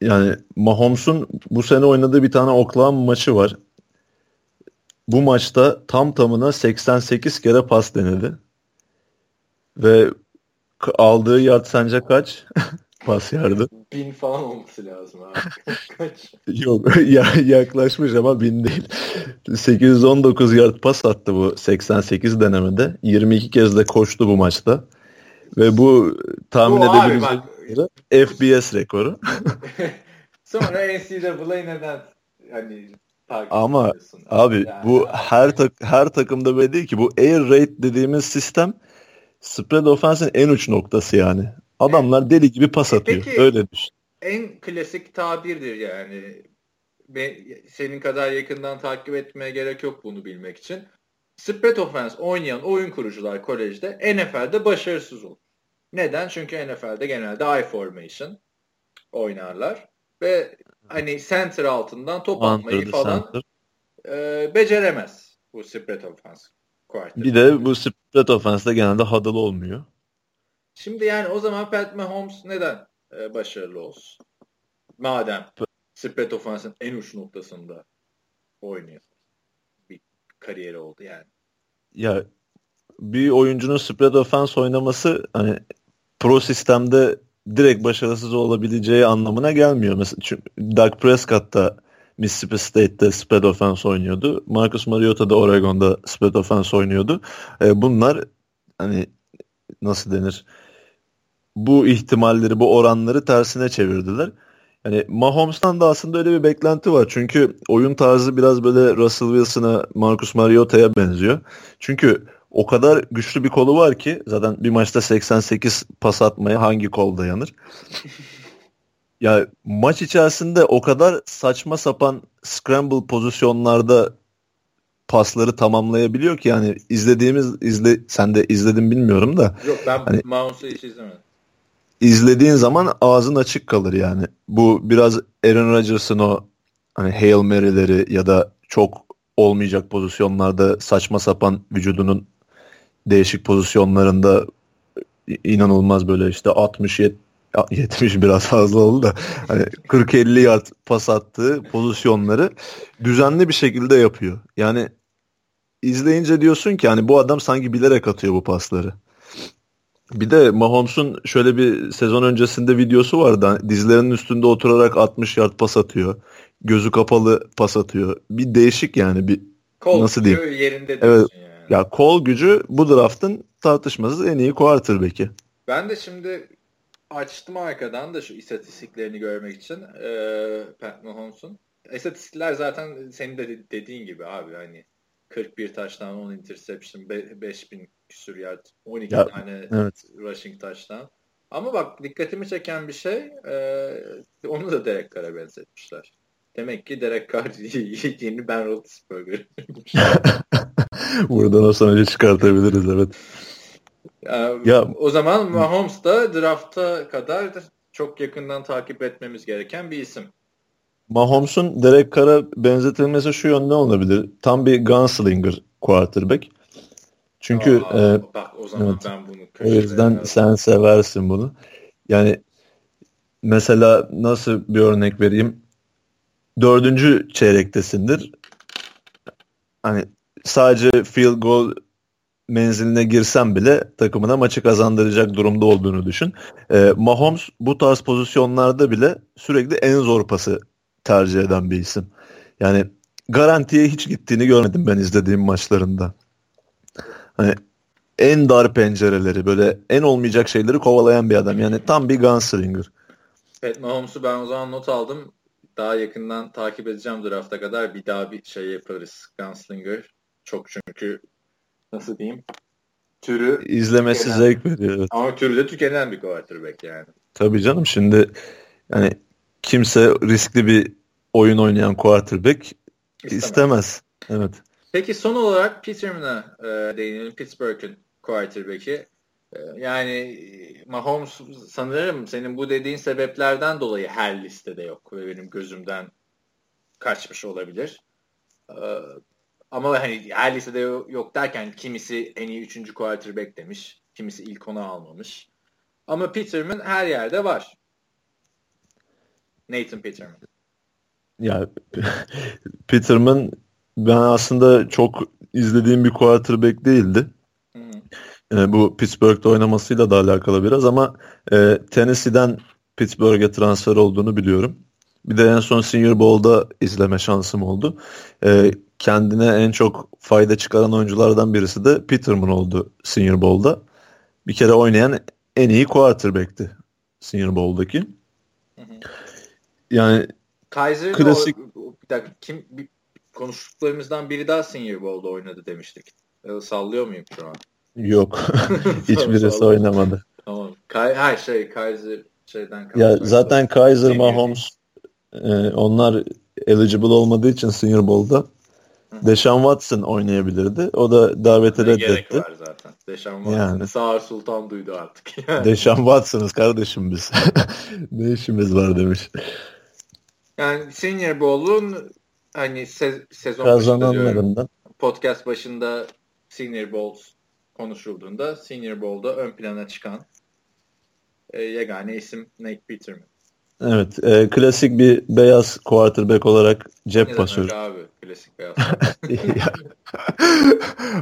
Yani Mahomes'un bu sene oynadığı bir tane Oklahoma maçı var. Bu maçta tam tamına seksen sekiz kere pas denedi. Ve aldığı yard sence kaç? Pas yardı. Bin falan olması lazım abi. Kaç? Yok yaklaşmış ama bin değil. sekiz yüz on dokuz yard pas attı bu seksen sekiz denemede. yirmi iki kez de koştu bu maçta. Ve bu tahmin edebiliriz ben... F B S rekoru. Sonra N C A A'yı neden hani takip ama ediyorsun? Abi yani bu yani. her tak her takımda böyle değil ki. Bu air raid dediğimiz sistem spread offense'in en uç noktası yani. Adamlar deli gibi pas atıyor. Peki, öyle düşün. En klasik tabirdir yani. Ben, senin kadar yakından takip etmeye gerek yok bunu bilmek için. Spread offense oynayan oyun kurucular kolejde N F L'de başarısız olur. Neden? Çünkü N F L'de genelde I formation oynarlar. Ve hani center altından top almayı falan e, beceremez bu spread offense. Bir de bu spread offense'de genelde huddle olmuyor. Şimdi yani o zaman Pat Mahomes neden e, başarılı olsun? Madem spread offense'in en uç noktasında oynuyor. Bir kariyeri oldu yani. Ya bir oyuncunun spread offense oynaması hani pro sistemde direkt başarısız olabileceği anlamına gelmiyor. Mesela çünkü Dak Prescott da Mississippi State'de spread offense oynuyordu. Marcus Mariota da Oregon'da spread offense oynuyordu. E, bunlar hani nasıl denir? Bu ihtimalleri, bu oranları tersine çevirdiler. Yani Mahomes'tan da aslında öyle bir beklenti var. Çünkü oyun tarzı biraz böyle Russell Wilson'a, Marcus Mariota'ya benziyor. Çünkü o kadar güçlü bir kolu var ki zaten bir maçta seksen sekiz pas atmaya hangi kol dayanır? Ya maç içerisinde o kadar saçma sapan scramble pozisyonlarda pasları tamamlayabiliyor ki yani izlediğimiz izle sen de izledin bilmiyorum da. Yok ben hani, Mahomes'u hiç izlemedim. İzlediğin zaman ağzın açık kalır yani. Bu biraz Aaron Rodgers'ın o hani Hail Mary'leri ya da çok olmayacak pozisyonlarda saçma sapan vücudunun değişik pozisyonlarında inanılmaz böyle işte altmış yetmiş biraz fazla oldu da hani kırk elli yard pas attığı pozisyonları düzenli bir şekilde yapıyor. Yani izleyince diyorsun ki hani bu adam sanki bilerek atıyor bu pasları. Bir de Mahomes'un şöyle bir sezon öncesinde videosu vardı. Dizlerinin üstünde oturarak altmış yard pas atıyor. Gözü kapalı pas atıyor. Bir değişik yani bir kol nasıl diyeyim? Kol gücü yerinde diyorsun evet. Yani. Ya kol gücü bu draft'ın tartışmasız en iyi quarterback'i. Ben de şimdi açtım arkadan da şu istatistiklerini görmek için ee, Pat Mahomes'un. İstatistikler zaten senin de dediğin gibi abi hani kırk bir taştan on interception beş bin küsür yard on iki ya, tane evet. Rushing taştan. Ama bak dikkatimi çeken bir şey e, onu da Derek Carr'a benzetmişler. Demek ki Derek Carr yeni Ben Roethlisberger. Buradan o sonucu çıkartabiliriz evet. Ya, ya. O zaman Mahomes da drafta kadar çok yakından takip etmemiz gereken bir isim. Mahomes'un Derek Carr'a benzetilmesi şu yönde olabilir. Tam bir gunslinger quarterback. Çünkü aa, aa, e, bak o zaman evet, ben bunu köşede. O yüzden yani, sen seversin bunu. Yani mesela nasıl bir örnek vereyim? Dördüncü çeyrektesindir. Hani sadece field goal menziline girsen bile takımına maçı kazandıracak durumda olduğunu düşün. E, Mahomes bu tarz pozisyonlarda bile sürekli en zor pası tercih eden bir isim. Yani garantiye hiç gittiğini görmedim ben izlediğim maçlarında. Hani en dar pencereleri, böyle en olmayacak şeyleri kovalayan bir adam. Yani tam bir gunslinger. Evet, Mahomes'u ben o zaman not aldım. Daha yakından takip edeceğim drafta kadar. Bir daha bir şey yaparız. Gunslinger. Çok çünkü nasıl diyeyim? Türü izlemesi tükenen, zevk veriyor. Evet. Ama türü de tükenen bir quarterback yani. Tabii canım, şimdi yani kimse riskli bir oyun oynayan quarterback istemez. istemez. Evet. Peki son olarak Peterman'a e, değinelim. Pittsburgh'ın quarterback'i. E, yani Mahomes sanırım senin bu dediğin sebeplerden dolayı her listede yok ve benim gözümden kaçmış olabilir. E, ama hani her listede yok derken kimisi en iyi üçüncü quarterback demiş, kimisi ilk ona almamış. Ama Peterman her yerde var. Nathan Peterman. Ya Peterman ben aslında çok izlediğim bir quarterback değildi. Hmm. E, bu Pittsburgh'da oynamasıyla da alakalı biraz ama e, Tennessee'den Pittsburgh'e transfer olduğunu biliyorum. Bir de en son Senior Bowl'da izleme şansım oldu. E, kendine en çok fayda çıkaran oyunculardan birisi de Peterman oldu Senior Bowl'da. Bir kere oynayan en iyi quarterback'ti Senior Bowl'daki. Hmm. Yani Kaiser'ın klasik... o, bir dakika, kim... Bir... konuştuklarımızdan biri daha Senior Bowl'da oynadı demiştik. E, sallıyor muyum şu an? Yok. Hiçbirisi oynamadı. Tamam. Kay- ha şey Kaiser şeyden ya zaten Kaiser, Senior Mahomes e, onlar eligible olmadığı için Senior Bowl'da Deshaun Watson oynayabilirdi. O da davete reddetti. Gerek var zaten. Deshaun Watson yani. Sağır Sultan duydu artık. Yani. Deshaun Watson'ız kardeşim biz. Ne işimiz var demiş. Yani Senior Bowl'un hani se- sezon başında diyorum, podcast başında Senior Bowl konuşulduğunda Senior Bowl'da ön plana çıkan e, yegane isim Nate Peterman. Evet. E, klasik bir beyaz quarterback olarak cep pasörü. Abi klasik beyaz.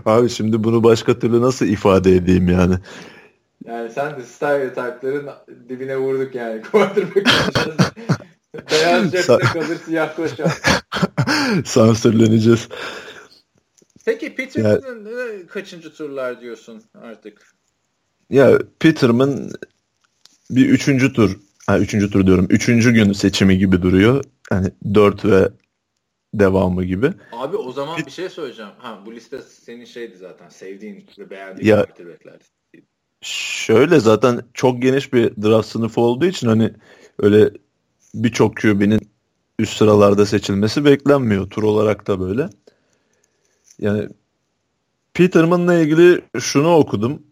Abi şimdi bunu başka türlü nasıl ifade edeyim yani? Yani sen de stereotiplerin dibine vurduk yani. Quarterback konuşacağız. Beyaz cepte kalır, siyah koşar. Sansürleneceğiz. Peki Peterman'ın ya, kaçıncı turlar diyorsun artık? Ya Peterman bir üçüncü tur, ha üçüncü tur diyorum, üçüncü gün seçimi gibi duruyor. Yani dört ve devamı gibi. Abi o zaman bir şey söyleyeceğim. Ha bu liste senin şeydi zaten, sevdiğin ve beğendiğin quarterbackler. Şöyle zaten çok geniş bir draft sınıfı olduğu için hani öyle birçok Q B'nin üst sıralarda seçilmesi beklenmiyor. Tur olarak da böyle. Yani Peterman'la ilgili şunu okudum.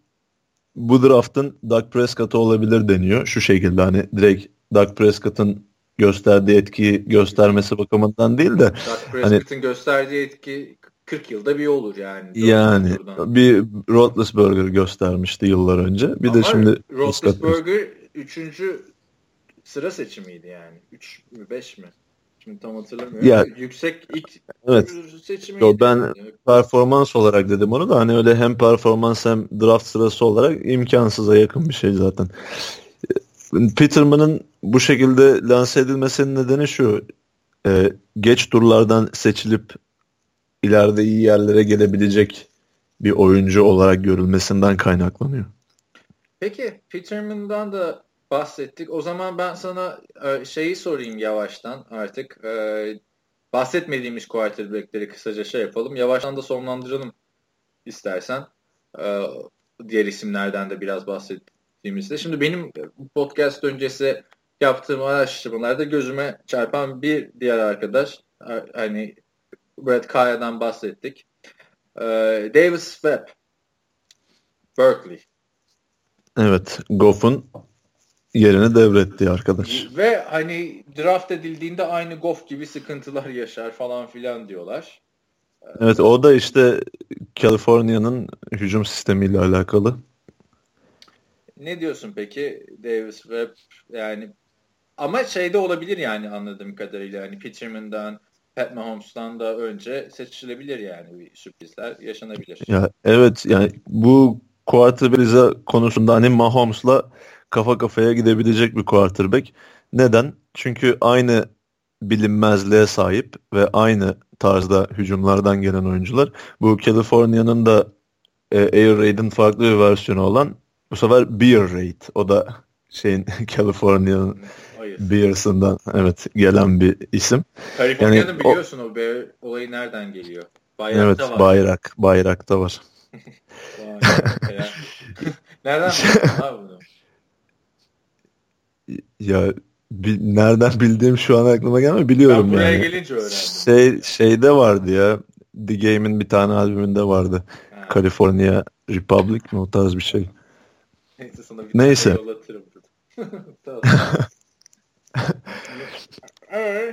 Bu draft'ın Dak Prescott'ı olabilir deniyor. Şu şekilde hani direkt Dak Prescott'ın gösterdiği etkiyi göstermesi bakımından değil de. Dak Prescott'ın hani, gösterdiği etki kırk yılda bir olur yani. Yani yıldan. Bir Roethlisberger göstermişti yıllar önce. Bir ama de şimdi Roethlisberger üçüncü sıra seçimiydi yani. üç mü beş mi? Şimdi tam hatırlamıyorum. Ya, yüksek ilk evet. Yo, ben yani. Performans olarak dedim onu da hani öyle hem performans hem draft sırası olarak imkansıza yakın bir şey zaten. Peterman'ın bu şekilde lanse edilmesinin nedeni şu. E, geç turlardan seçilip ileride iyi yerlere gelebilecek bir oyuncu olarak görülmesinden kaynaklanıyor. Peki Peterman'dan da bahsettik. O zaman ben sana şeyi sorayım yavaştan artık. Bahsetmediğimiz quarterback'leri kısaca şey yapalım. Yavaştan da sonlandıralım istersen. Diğer isimlerden de biraz bahsettiğimizde. Şimdi benim podcast öncesi yaptığım araştırmalarda gözüme çarpan bir diğer arkadaş. Hani Brett Kaya'dan bahsettik. Davis Webb. Berkeley. Evet. Goff'un yerini devretti arkadaş. Ve hani draft edildiğinde aynı Goff gibi sıkıntılar yaşar falan filan diyorlar. Evet o da işte California'nın hücum sistemiyle alakalı. Ne diyorsun peki Davis Webb? Yani ama şeyde olabilir yani anladığım kadarıyla. Yani Peterman'dan, Pat Mahomes'tan da önce seçilebilir yani, bir sürprizler yaşanabilir. Ya evet, yani bu quarterback konusunda hani Mahomes'la kafa kafaya gidebilecek bir quarterback. Neden? Çünkü aynı bilinmezliğe sahip ve aynı tarzda hücumlardan gelen oyuncular. Bu California'nın da e, Air Raid'in farklı bir versiyonu olan, bu sefer Beer Raid. O da şeyin California'nın Beers'ından evet gelen bir isim. California'nın yani, biliyorsun o, o Beer olayı nereden geliyor? Bayrakta evet, var. Bayrak. Bayrakta var. Nereden var bunu? Ya Bi- nereden bildiğim şu an aklıma gelmiyor. Biliyorum ben buraya yani. Gelince öğrendim. Şey, şeyde vardı ya. The Game'in bir tane albümünde vardı. Ha. California Republic mi? O tarz bir şey. Neyse. Sana bir Neyse.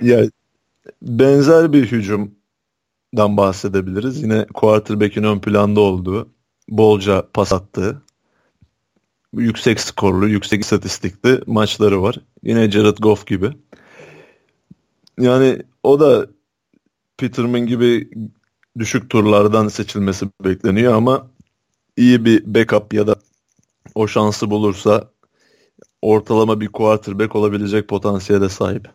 Ya, benzer bir hücumdan bahsedebiliriz. Yine quarterback'in ön planda olduğu, bolca pas attığı, yüksek skorlu, yüksek istatistikli maçları var. Yine Jared Goff gibi. Yani o da Peterman gibi düşük turlardan seçilmesi bekleniyor ama iyi bir backup ya da o şansı bulursa ortalama bir quarterback olabilecek potansiyele sahip.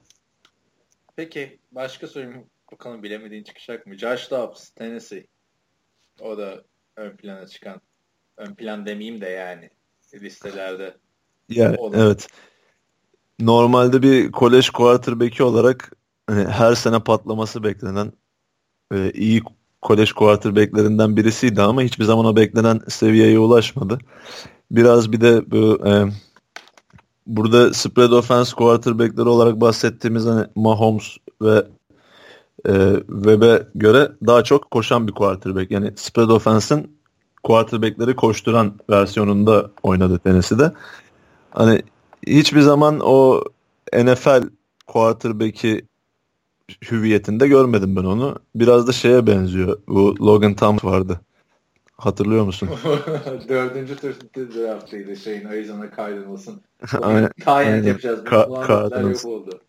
Peki başka sorum, bakalım bilemediğin çıkacak mı? Josh Dobbs, Tennessee. O da ön plana çıkan. Ön plan demeyeyim de yani. Listelerde. Yani, evet. Normalde bir kolej quarterback'i olarak hani her sene patlaması beklenen e, iyi kolej quarterback'lerinden birisiydi ama hiçbir zaman o beklenen seviyeye ulaşmadı. Biraz bir de bu, e, burada spread offense quarterback'leri olarak bahsettiğimiz hani Mahomes ve e, Webb'e göre daha çok koşan bir quarterback. Yani spread offense'in quarterback'leri koşturan versiyonunda oynadı Tennessee'de. Hani hiçbir zaman o N F L quarterback'i hüviyetinde görmedim ben onu. Biraz da şeye benziyor. Bu Logan Thompson vardı. Hatırlıyor musun? Dördüncü turda draftıydı şeyin Arizona Cardinals'ın. Tayin yapacağız. Ka- Cardinals. Oldu.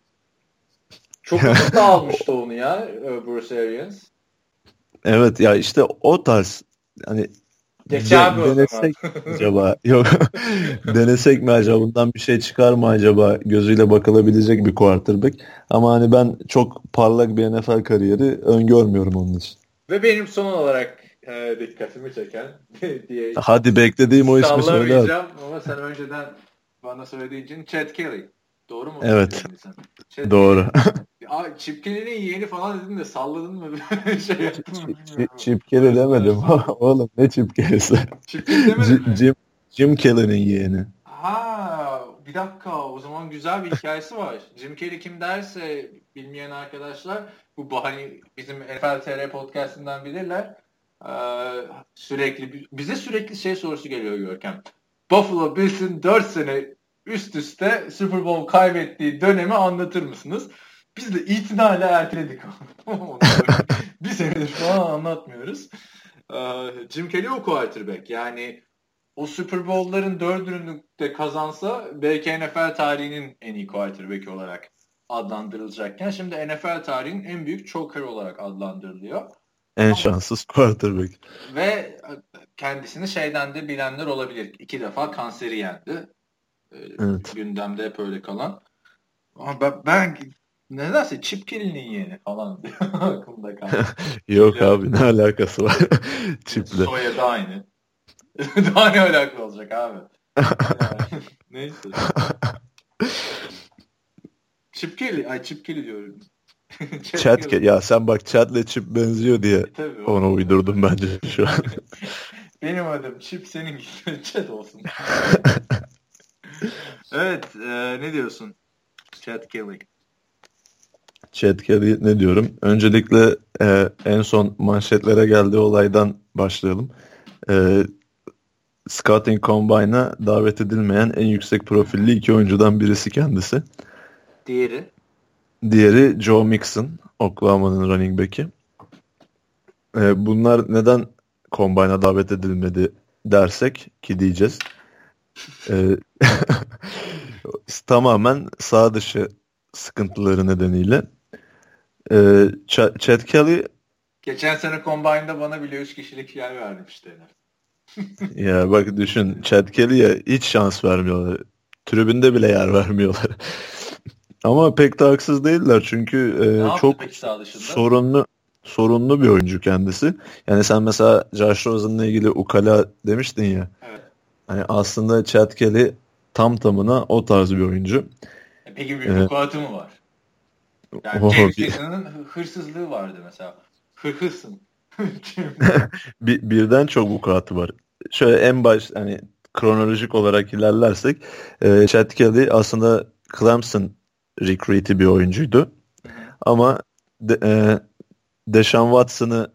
Çok uzun da almıştı onu ya Bruce Arians. Evet ya işte o tarz hani Geçer de, denesek acaba yok denesek mi acaba bundan bir şey çıkar mı acaba gözüyle bakılabilecek bir quarterback ama hani ben çok parlak bir N F L kariyeri öngörmüyorum onun için. Ve benim son olarak e, dikkatimi çeken diye hadi beklediğim o ismi söyle ama sen önceden bana söylediğin için Chad Kelly, doğru mu? Evet doğru. Abi Çipkeli'nin yeğeni falan dedin de salladın mı? şey yaptın mı? Ç- Çipkeli demedim. Oğlum ne Çipkeli'si? Çipkeli demedim C- mi? Jim, Jim Kelly'nin yeğeni. Ha, bir dakika, o zaman güzel bir hikayesi var. Jim Kelly kim derse bilmeyen arkadaşlar, bu hani bizim N F L T R podcastından bilirler. Ee, sürekli bize sürekli şey sorusu geliyor Görkem. Buffalo Bills'in dört sene üst üste Super Bowl kaybettiği dönemi anlatır mısınız? Biz de itinayla erteledik. Bir senedir falan anlatmıyoruz. Jim Kelly o quarterback. Yani o Super Bowl'ların dördünü de kazansa belki N F L tarihinin en iyi quarterback olarak adlandırılacakken şimdi N F L tarihinin en büyük choker olarak adlandırılıyor. En şanssız quarterback. Ve kendisini şeyden de bilenler olabilir. İki defa kanseri yendi. Evet. Gündemde hep öyle kalan. Ama ben... Nedense Çipkeli'nin yeni falan diyor aklımda kaldı. Yok biliyor abi musun? Ne alakası var Çip'le? Soya da aynı. Daha ne alakası olacak abi? Yani, neyse. Çipkeli, ay Çipkeli diyorum. Chat ya sen bak Chat'le Çip benziyor diye e, onu uydurdum bence şu an. Benim adım Çip, senin gibi Chat olsun. Evet, e, ne diyorsun? Chad Kelly. Chad Kelly ne diyorum? Öncelikle e, en son manşetlere geldiği olaydan başlayalım. E, Scouting Combine'a davet edilmeyen en yüksek profilli iki oyuncudan birisi kendisi. Diğeri? Diğeri Joe Mixon, Oklahoma'nın running back'i. E, bunlar neden Combine'a davet edilmedi dersek ki diyeceğiz. E, tamamen sağ dışı sıkıntıları nedeniyle. E, Ch- Chad Kelly geçen sene Combine'da bana bile üç kişilik yer vermişti. Ya bak düşün, Chad Kelly'ye hiç şans vermiyorlar. Tribünde bile yer vermiyorlar. Ama pek de haksız değiller çünkü e, çok sorunlu sorunlu bir oyuncu kendisi. Yani sen mesela Josh Rosen'la ilgili ukala demiştin ya. Evet. Hani aslında Chad Kelly tam tamına o tarz bir oyuncu. Peki bir vukuatı mı var? Yani oh, James Jason'ın hırsızlığı vardı mesela. Hırsın. bir, birden çok vukuatı var. Şöyle en baş hani kronolojik olarak ilerlersek e, Chad Kelly aslında Clemson recruit'i bir oyuncuydu. Ama de, e, Deshaun Watson'ı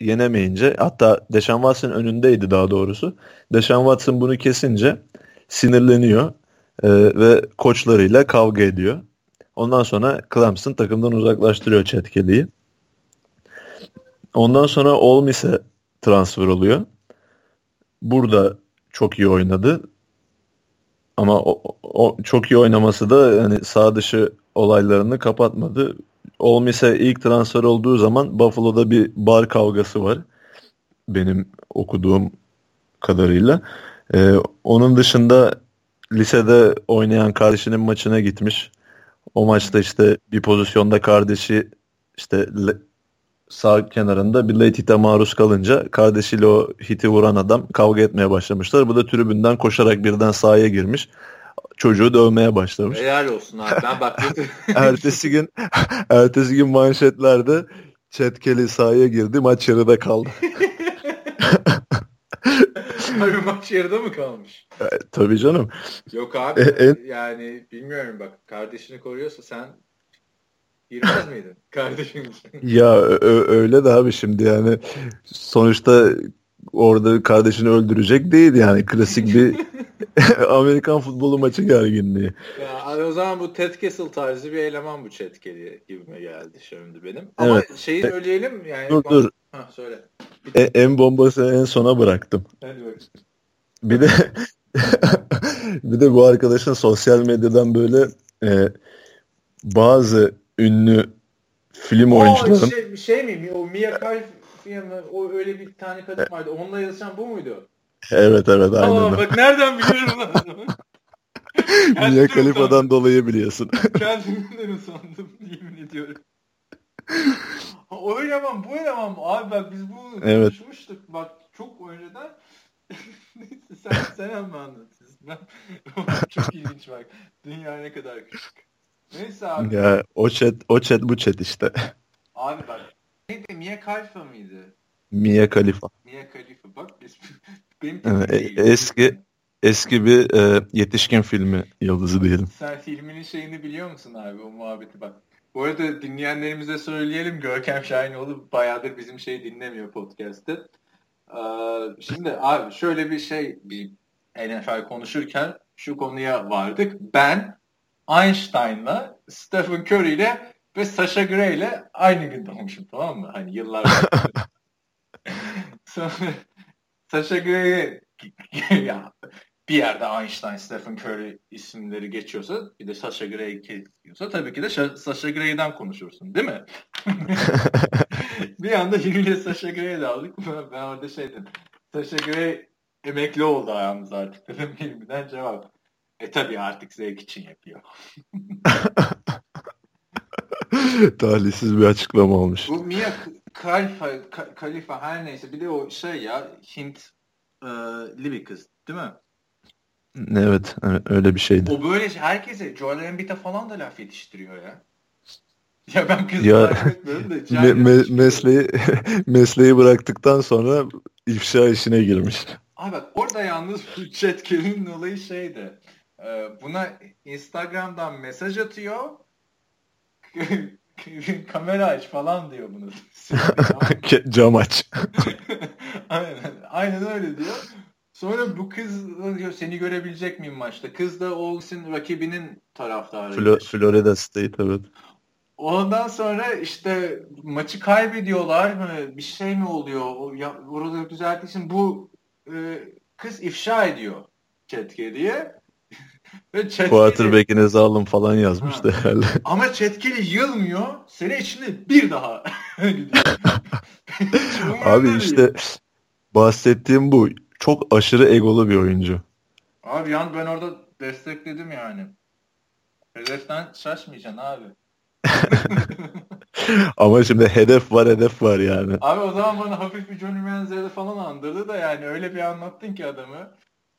yenemeyince, hatta Deshaun Watson önündeydi daha doğrusu. Deshaun Watson bunu kesince sinirleniyor e, ve koçlarıyla kavga ediyor. Ondan sonra Clemson takımdan uzaklaştırıyor Chad Kelly'yi. Ondan sonra Ole Miss'e transfer oluyor. Burada çok iyi oynadı. Ama o, o çok iyi oynaması da yani sağ dışı olaylarını kapatmadı. Ole Miss'e ilk transfer olduğu zaman Buffalo'da bir bar kavgası var. Benim okuduğum kadarıyla. Ee, onun dışında lisede oynayan kardeşinin maçına gitmiş. O maçta işte bir pozisyonda kardeşi işte sağ kenarında bir late hit'e maruz kalınca kardeşiyle o hit'i vuran adam kavga etmeye başlamışlar. Bu da tribünden koşarak birden sahaya girmiş. Çocuğu dövmeye başlamış. Helal olsun abi. Ben baktım. ertesi gün ertesi gün manşetlerde Chad Kelly sahaya girdi. Maç yarıda kaldı. Abi maç yarıda mı kalmış? E, tabii canım. Yok abi. E, en... Yani bilmiyorum bak. Kardeşini koruyorsa sen girmez miydin kardeşim? Ya ö- öyle de abi şimdi yani sonuçta orada kardeşini öldürecek değil yani, klasik bir Amerikan futbolu maçı gerginliği. Ya, o zaman bu Ted Kessel tarzı bir eleman bu Chad Kelly gibime geldi şimdi benim. Ama evet. Şeyi söyleyelim yani. Dur bomba... dur. Ha, söyle. E- en bombası en sona bıraktım. Hadi bak. Bir de bir de bu arkadaşın sosyal medyadan böyle e, bazı ünlü film oyuncuların. O şey, şey mi? O Mia Khalifa mı? O öyle bir tane kadın vardı. Onunla yazışan bu muydu? Evet evet aynen. Aa, bak nereden biliyorum lan? Mia Khalifa'dan dolayı biliyorsun. Kendimden usandım. Yemin ediyorum. O eleman bu eleman mı? Abi bak biz bunu evet. konuşmuştuk. Bak çok önceden. sen sen mi anlatıyorsun? Ben... çok ilginç bak. Dünya ne kadar küçük. Neyse abi. Ya o chat, o chat bu chat işte. Abi bak. Neydi? Mia Khalifa mıydı? Mia Khalifa. Mia Khalifa. Bak benim eski eski bir e, yetişkin filmi yıldızı diyelim. Sen filminin şeyini biliyor musun abi, o muhabbeti bak. Bu arada dinleyenlerimize söyleyelim, Görkem Şahinoğlu bayağıdır bizim şeyi dinlemiyor podcast'ı. Ee, şimdi abi şöyle bir şey, bir N F L konuşurken şu konuya vardık. Ben Einstein'la, Stephen Curry'le ve Sasha Gray'le aynı gün doğmuşum, tamam mı? Hani yıllar sonra Sasha Gray'e ya bir yerde Einstein, Stephen Curry isimleri geçiyorsa, bir de Sasha Gray'e geçiyorsa tabii ki de Ş- Sasha Gray'den konuşursun, değil mi? Bir anda yine Sasha Gray'e daldık. Ben orada şey dedim. Sasha Gray emekli oldu ayağımız artık dedim. Hilmi'den cevap. E tabii artık zevk için yapıyor. Talihsiz bir açıklama olmuş. Bu Mia Khalifa, Khalifa her neyse, bir de o şey ya, Hintli e, bir kız değil mi? Evet, evet öyle bir şeydi. O böyle herkese Joel Embiid'e falan da laf yetiştiriyor ya. Ya ben kızlar etmiyorum da. Me, me, mesleği, mesleği bıraktıktan sonra ifşa işine girmiş. Abi bak orada yalnız Chad Kelly'nin olayı şeydi. Buna Instagram'dan mesaj atıyor. Kamera aç falan diyor bunu. Cam aç. Aynen, aynen öyle diyor. Sonra bu kız diyor, seni görebilecek miyim maçta? Kız da Olsen rakibinin taraftarı. Flo- Florida State, evet. Ondan sonra işte maçı kaybediyorlar mı? Bir şey mi oluyor? Ya, orada düzeltilsin. Bu e, kız ifşa ediyor Chad Kelly'ye. Quarterback'inizi alın falan yazmış da herhalde. Ama Chad Kelly yılmıyor. Sene içinde bir daha. Abi işte bahsettiğim bu. Çok aşırı egolu bir oyuncu. Abi yani ben orada destekledim yani. Hedeften şaşmayacaksın abi. Ama şimdi hedef var hedef var yani. Abi o zaman bana hafif bir Johnny Manziel'i falan andırdı da yani öyle bir anlattın ki adamı.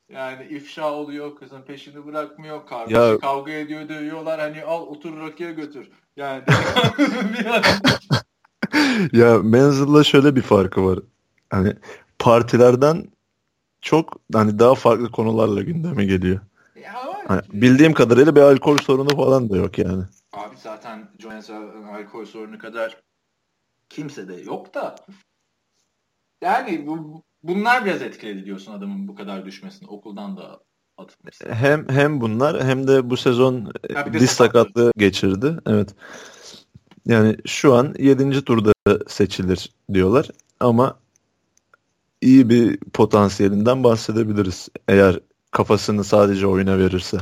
Yani ifşa oluyor, kızın peşini bırakmıyor, kavga, ya... kavga ediyor, dövüyorlar. Hani al otur Rocky'e götür. Yani ya Manziel'la şöyle bir farkı var. Hani partilerden çok hani daha farklı konularla gündeme geliyor. Ya, hani bildiğim kadarıyla bir alkol sorunu falan da yok yani. Abi zaten Jones'un alkol sorunu kadar kimse de yok da. Yani bu, bunlar biraz etkiledi diyorsun adamın bu kadar düşmesini. Okuldan da atılması. Hem hem bunlar hem de bu sezon de diz sakatlığı geçirdi. Evet. Yani şu an yedinci turda seçilir diyorlar ama iyi bir potansiyelinden bahsedebiliriz eğer kafasını sadece oyuna verirse.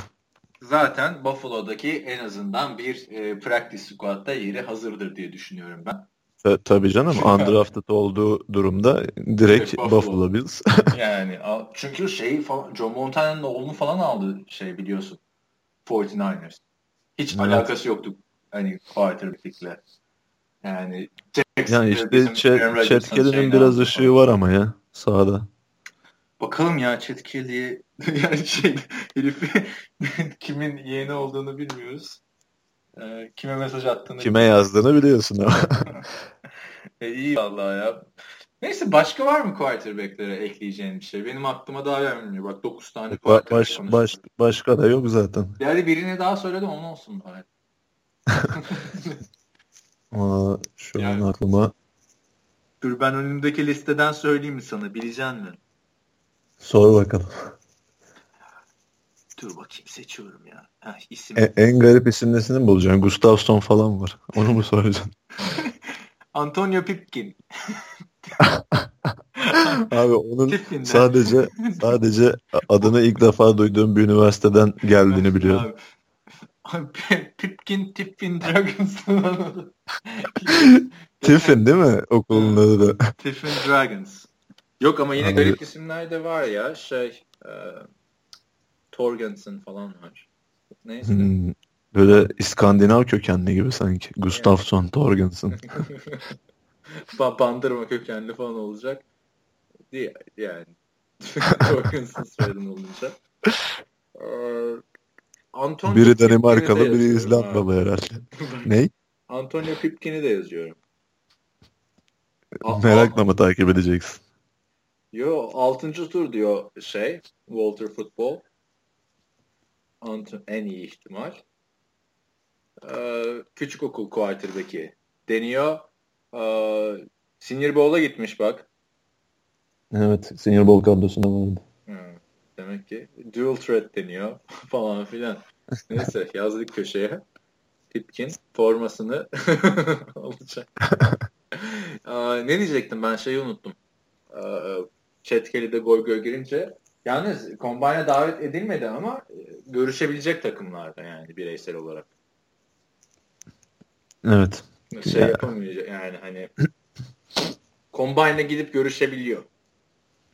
Zaten Buffalo'daki en azından bir e, practice squad'da yeri hazırdır diye düşünüyorum ben. E, tabii canım. Undrafted olduğu durumda direkt Buffalo. Buffalo Bills. Yani çünkü şey falan, Joe Montana'nın oğlunu falan aldı şey biliyorsun. kırk dokuzlar. Hiç evet. Alakası yoktu hani quarterback'le. Yani Jackson, yani işte Ç- Chad Kelly'nin biraz ışığı var ama ya sahada. Bakalım ya Chad Kelly'ye yani şey herifi kimin yeğeni olduğunu bilmiyoruz. Ee, kime mesaj attığını kime bilmiyorum. Yazdığını biliyorsun ama. e, iyi vallahi ya. Neyse başka var mı quarterback'lere ekleyeceğin bir şey? Benim aklıma daha gelmiyor. Bak dokuz tane quarterback baş, konuştum. Baş, başka da yok zaten. Yani birini daha söyle de onun olsun bari. Aa, şu yani, an aklıma. Dur ben önümdeki listeden söyleyeyim mi sana? Bileceksin mi? Sor bakalım. Dur bakayım seçiyorum ya. Ha, isim. En, en garip isimlesini mi bulacaksın? Gustafsson falan var. Onu mu soracaksın? Antonio Pipkin. Abi onun Pipkin'den. sadece sadece adını ilk defa duyduğum bir üniversiteden geldiğini biliyorum. Pipkin Tiffin Dragons'ın adı. Tiffin değil mi? Okulun adı da. Tiffin Dragons. Yok ama yine abi, garip isimler de var ya. Şey e, Torgensen falan var. Neyse. Hmm, böyle İskandinav kökenli gibi sanki. Gustafsson, yani. Torgensen. Bandırma kökenli falan olacak. Diğer, yani. Torgensen söyledim olunca. Eee Antonio biri Danimarkalı, de biri İzlandalı abi. Herhalde. Ney? Antonio Pipkin'i de yazıyorum. Merakla mı takip edeceksin? Yo, altıncı tur diyor şey, Walter Football. Anto- en iyi ihtimal. Ee, küçük okul quarterback'i deniyor. Ee, Senior Bowl'a gitmiş bak. Evet, Senior Bowl kadrosunda vardı. Hmm. Demek ki dual threat deniyor falan filan. Neyse yazdık köşeye. Pipkin formasını alacak. Aa, ne diyecektim ben şeyi unuttum. Chad Kelly'de gol göl girince. Yalnız Combine'a davet edilmedi ama görüşebilecek takımlarda yani bireysel olarak. Evet. Şey yapamayacak yani hani Combine'a gidip görüşebiliyor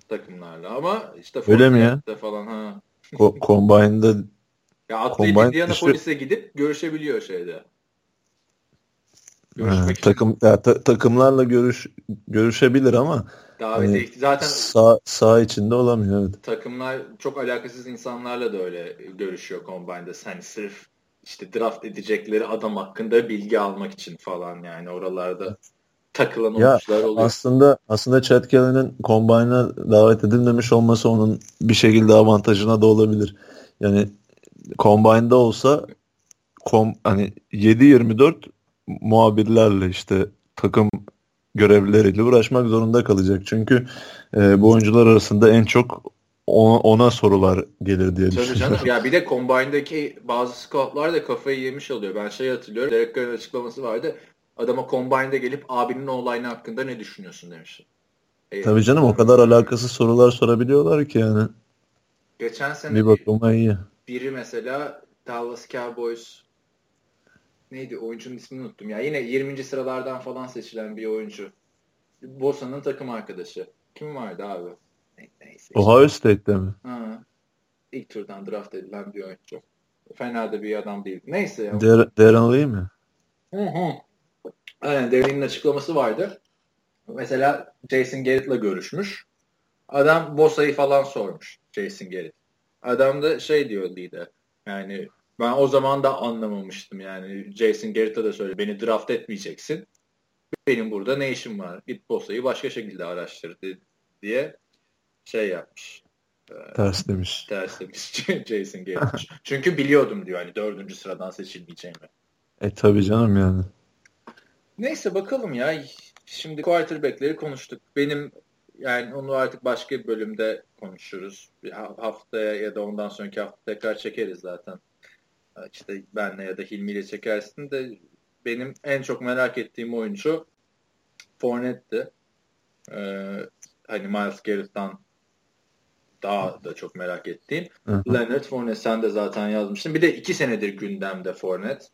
takımlarla ama işte Fortnite'da falan ha. Ko- Combine'da ya atlayıp Indianapolis'e gidip görüşebiliyor şeyde. Ha, takım ya, ta- takımlarla görüş görüşebilir ama davete hani, zaten sağ sağ içinde olamıyor evet. Takımlar çok alakasız insanlarla da öyle görüşüyor Combine'da. Sen sırf işte draft edecekleri adam hakkında bilgi almak için falan yani oralarda takılan olmuşlar oluyor. Aslında aslında Chad Kelly'nin Combine'a davet edilmemiş olması onun bir şekilde avantajına da olabilir. Yani Combine'da olsa kom, hani yedi yirmi dört muhabirlerle işte takım görevlileriyle uğraşmak zorunda kalacak. Çünkü e, bu oyuncular arasında en çok ona, ona sorular gelir diye düşünüyorum. Canım. Ya bir de Combine'daki bazı scoutlar da kafayı yemiş oluyor. Ben şey hatırlıyorum. Derek Carr'ın açıklaması vardı. Adama Combine'da gelip abinin olayını hakkında ne düşünüyorsun demişti. E, Tabii canım o kadar alakasız sorular sorabiliyorlar ki yani. Geçen sene bir bakıma iyi. Biri mesela Dallas Cowboys neydi oyuncunun ismini unuttum ya. Yine yirminci sıralardan falan seçilen bir oyuncu. Bosa'nın takım arkadaşı. Kim vardı abi? Neyse. Ohio State'de mi? Ha. İlk turdan draft edilen bir oyuncu. Fena da bir adam değil. Neyse ya. Der- Darren Lee mi? Hı hı. Aynen Darren Lee'nin açıklaması vardı. Mesela Jason Garrett'la görüşmüş. Adam Bosa'yı falan sormuş. Jason Garrett. Adam da şey diyor Lee'de. Yani ben o zaman da anlamamıştım yani. Jason Garrett'a da söyle beni draft etmeyeceksin. Benim burada ne işim var? Git Bosa'yı başka şekilde araştır diye şey yapmış. Ters demiş. Ters demiş Jason Garrett. Çünkü biliyordum diyor hani dördüncü sıradan seçilmeyeceğimi. E tabii canım yani. Neyse bakalım ya. Şimdi quarterback'leri konuştuk. Benim yani onu artık başka bir bölümde konuşuruz. Haftaya ya da ondan sonraki hafta tekrar çekeriz zaten. İşte benle ya da Hilmi ile çekersin de benim en çok merak ettiğim oyuncu Fournette'ti. Ee, hani Miles Garrett'tan daha da çok merak ettiğim. Leonard Fournette sen de zaten yazmıştın. Bir de iki senedir gündemde Fournette.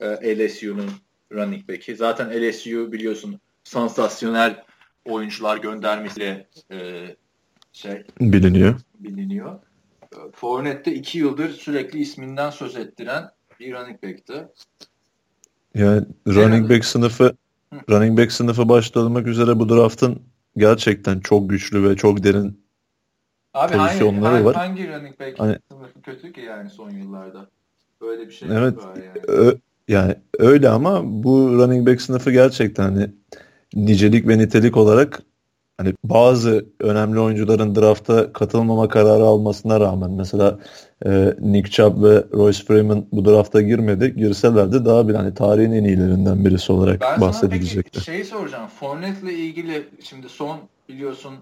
Ee, L S U'nun running back'i. Zaten L S U biliyorsun sansasyonel oyuncular göndermesiyle e, şey biliniyor. Biliniyor. Fournette'de iki yıldır sürekli isminden söz ettiren bir running back'ti. Yani running back sınıfı Hı. running back sınıfı başlamak üzere bu draft'ın gerçekten çok güçlü ve çok derin abi pozisyonları hangi, var. Hangi running back hani, sınıfı kötü ki yani son yıllarda? Böyle bir şey evet, var yani. Ö, yani öyle ama bu running back sınıfı gerçekten hani nicelik ve nitelik olarak hani bazı önemli oyuncuların drafta katılmama kararı almasına rağmen mesela e, Nick Chubb ve Royce Freeman bu drafta girmedi. Girselerdi daha bir hani tarihin en iyilerinden birisi olarak ben bahsedilecekti. Ben sana şeyi soracağım. Fournette'le ilgili şimdi son biliyorsun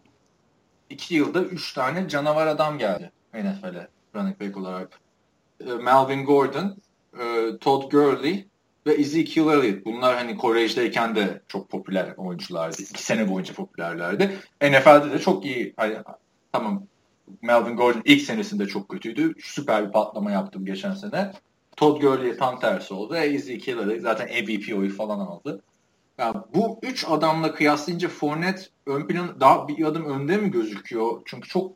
iki yılda üç tane canavar adam geldi N F L'e running back olarak. Melvin Gordon, Todd Gurley ve Ezekiel Elliott. Bunlar hani kolejdeyken de çok popüler oyunculardı. İki sene boyunca popülerlerdi. N F L'de de çok iyi. Hani, tamam Melvin Gordon ilk senesinde çok kötüydü. Süper bir patlama yaptım geçen sene. Todd Gurley'e tam tersi oldu. E, Ezekiel Elliott zaten M V P oyu falan aldı. Yani bu üç adamla kıyaslayınca Fournette ön plan daha bir adım önde mi gözüküyor? Çünkü çok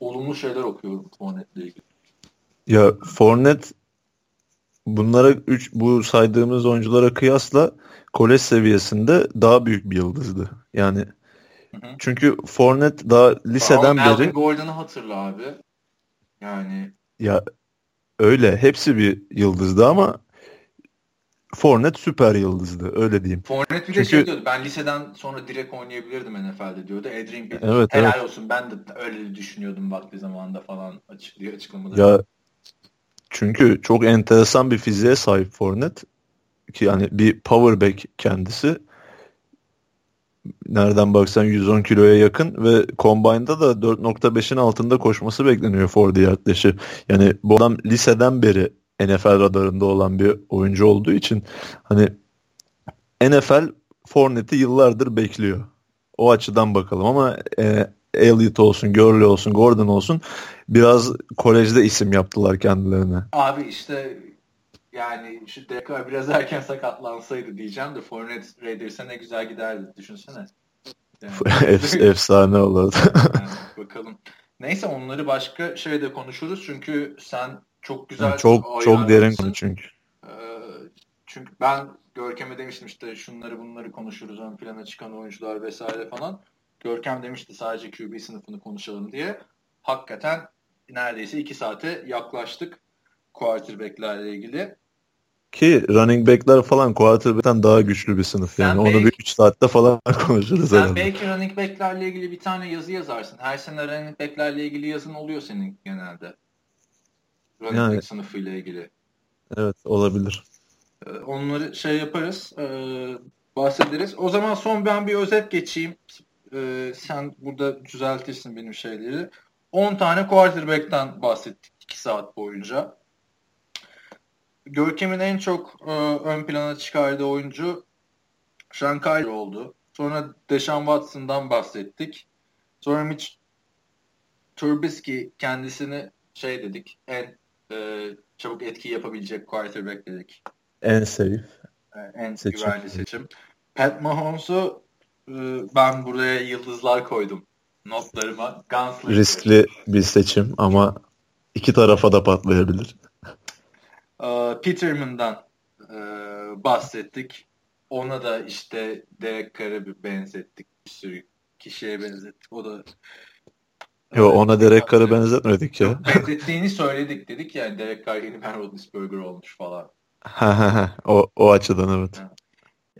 olumlu şeyler okuyorum Fournette'le ilgili. Ya Fournette bunlara üç bu saydığımız oyunculara kıyasla kolej seviyesinde daha büyük bir yıldızdı. Yani hı hı. Çünkü Fournette daha liseden beri Melvin Gordon'u hatırla abi. Yani ya öyle hepsi bir yıldızdı ama Fournette süper yıldızdı öyle diyeyim. Fournette bir Çünkü... de şey diyordu. Ben liseden sonra direkt oynayabilirdim N F L'de diyordu. Edrin Peterson evet, helal evet. olsun ben de öyle düşünüyordum vakti zamanında falan açıklıyor açıklamaları. Ya çünkü çok enteresan bir fiziğe sahip Fournette ki yani bir powerback kendisi nereden baksan yüz on kiloya yakın ve combine'da da dört nokta beşin altında koşması bekleniyor forty yard dash'i. Yani bu adam liseden beri N F L radarında olan bir oyuncu olduğu için hani N F L Fournette'i yıllardır bekliyor. O açıdan bakalım ama e, Elliott olsun, Gurley olsun, Gordon olsun biraz kolejde isim yaptılar kendilerine. Abi işte yani şu Dekar biraz erken sakatlansaydı diyeceğim de Fournette Raiders'e ne güzel giderdi düşünsene. Yani. Efsane olurdu. Yani bakalım. Neyse onları başka şeyde konuşuruz çünkü sen çok güzel yani çok çok derin konu çünkü. Ee, çünkü ben Görkem'e demiştim işte şunları bunları konuşuruz ön plana çıkan oyuncular vesaire falan. Görkem demişti sadece Q B sınıfını konuşalım diye. Hakikaten neredeyse iki saate yaklaştık quarterback'lerle ilgili. Ki running back'ler falan quarterback'ten daha güçlü bir sınıf. Sen yani belki, onu bir üç saatte falan konuşuruz. Sen herhalde. Belki running back'lerle ilgili bir tane yazı yazarsın. Her sene running back'lerle ilgili yazın oluyor senin genelde. Running yani, back sınıfıyla ilgili. Evet olabilir. Onları şey yaparız, bahsederiz. O zaman son ben bir özet geçeyim. Ee, sen burada düzeltirsin benim şeyleri. on tane quarterback'ten bahsettik iki saat boyunca. Görkem'in en çok e, ön plana çıkardığı oyuncu Deshaun Kaiser oldu. Sonra Deshaun Watson'dan bahsettik. Sonra Mitch Trubisky kendisini şey dedik, en e, çabuk etki yapabilecek quarterback dedik. En safe. E, en seçim. güvenli seçim. Pat Mahomes'u e, ben buraya yıldızlar koydum notlarıma. Gunslinger. Riskli bir seçim ama iki tarafa da patlayabilir. Peterman'dan e, bahsettik. Ona da işte Derek Carr'a bir benzettik. Bir sürü kişiye benzettik. O da Yo, ona Derek Carr'ı benzetmedik ya. Benzettiğini söyledik dedik yani. Derek Carr yeni Ben Roethlisberger olmuş falan. o, o açıdan evet.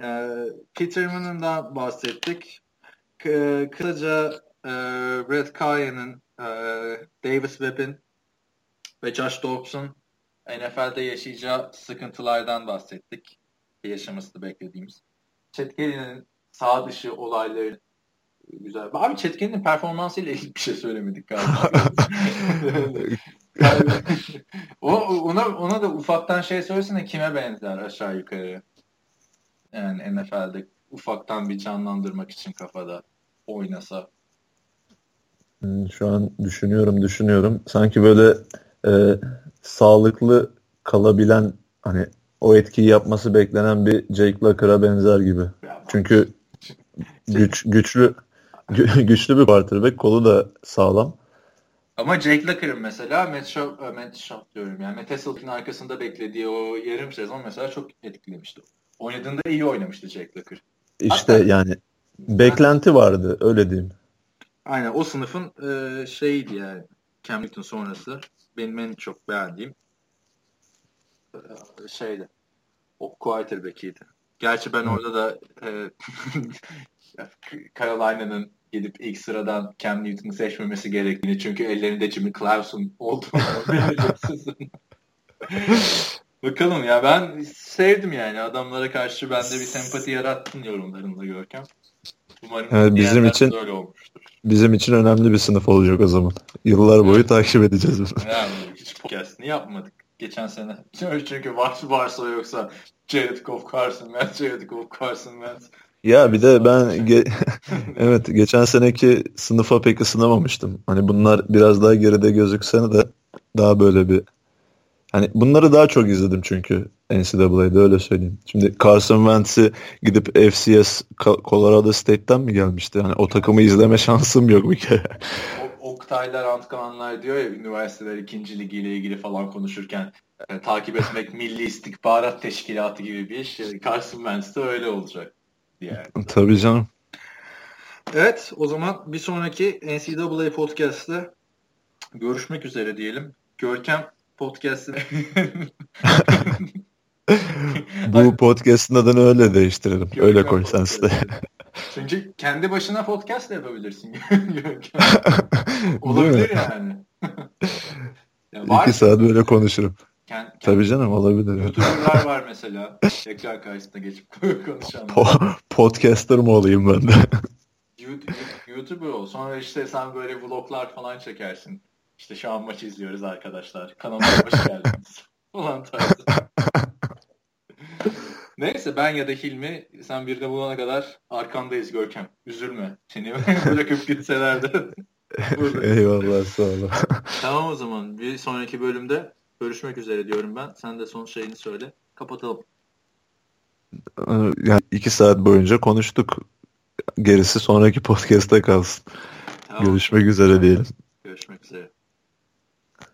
E, Peterman'ın da bahsettik. K- kısaca e, Brett Kaya'nın, e, Davis Webb'in ve Josh Dobson N F L'de yaşayacağı sıkıntılardan bahsettik. Yaşamasını beklediğimiz. Chad Kelly'nin sağ dışı olayları güzel. Abi Chad Kelly'nin performansıyla ilgili bir şey söylemedik galiba. o, ona, ona da ufaktan şey söylesene, kime benzer aşağı yukarı? Yani N F L'de ufaktan bir canlandırmak için kafada oynasa. Şu an düşünüyorum düşünüyorum. Sanki böyle e, sağlıklı kalabilen, hani o etkiyi yapması beklenen bir Jake Locker'a benzer gibi. Çünkü güç, güçlü gü, güçlü bir quarterback, kolu da sağlam. Ama Jake Locker'ın mesela Matt diyorum yani Matt Hasselbeck'in arkasında beklediği o yarım sezon mesela çok etkilemişti. Oynadığında iyi oynamıştı Jake Locker. İşte hatta, yani beklenti vardı, öyle diyeyim. Aynen, o sınıfın e, şeydi yani, Cam Newton sonrası benim en çok beğendiğim şeydi. O quarterback'iydi. Gerçi ben orada da e, Carolina'nın gidip ilk sıradan Cam Newton'u seçmemesi gerektiğini, çünkü ellerinde Jimmy Clausen olduğunu bakalım ya, ben sevdim yani. Adamlara karşı bende bir sempati yarattın yorumlarında Görkem. Umarım evet, bizim için öyle olmuştur. Bizim için önemli bir sınıf olacak o zaman. Yıllar boyu takip edeceğiz bunu. Yani hiç podcast'ını yapmadık geçen sene. Çünkü varsa varsa yoksa Jared Goff, Carson Wentz, Jared Goff, Carson Wentz. Ya bir de ben ge- evet geçen seneki sınıfa pek ısınamamıştım. Hani bunlar biraz daha geride gözüksene de daha böyle bir, hani bunları daha çok izledim çünkü N C A A'da, öyle söyleyeyim. Şimdi Carson Wentz'i gidip F C S Colorado State'ten mi gelmişti? Hani o takımı izleme şansım yok bir kere. Oktaylar, Antkanlar diyor ya üniversiteler ikinci ligiyle ilgili falan konuşurken yani, takip etmek Milli İstihbarat Teşkilatı gibi bir iş. Yani Carson Wentz de öyle olacak diye. Tabii canım. Evet, o zaman bir sonraki N C A A podcast'te görüşmek üzere diyelim. Görkem podcast'ı bu podcast'ın adını öyle değiştirelim. Görkem öyle koy sen size. Çünkü kendi başına podcast da yapabilirsin. Olabilir yani. ya İki saat böyle konuşurum. Kend, kend, Tabii canım, olabilir. Youtuber'lar var mesela. Tekrar karşısına geçip konuşalım. Po- podcaster mı olayım ben de? Youtuber ol. Sonra işte sen böyle vloglar falan çekersin. İşte şu an maçı izliyoruz arkadaşlar. Kanalıma hoş geldiniz. Ulan tarzı. Neyse, ben ya da Hilmi sen birini bulana kadar arkandayız Görkem. Üzülme. Seni bırakıp gitseler de. Eyvallah, sağ olun. Tamam, o zaman bir sonraki bölümde görüşmek üzere diyorum ben. Sen de son şeyini söyle. Kapatalım. Yani iki saat boyunca konuştuk. Gerisi sonraki podcast'ta kalsın. Tamam. Görüşmek üzere diyelim. Görüşmek üzere.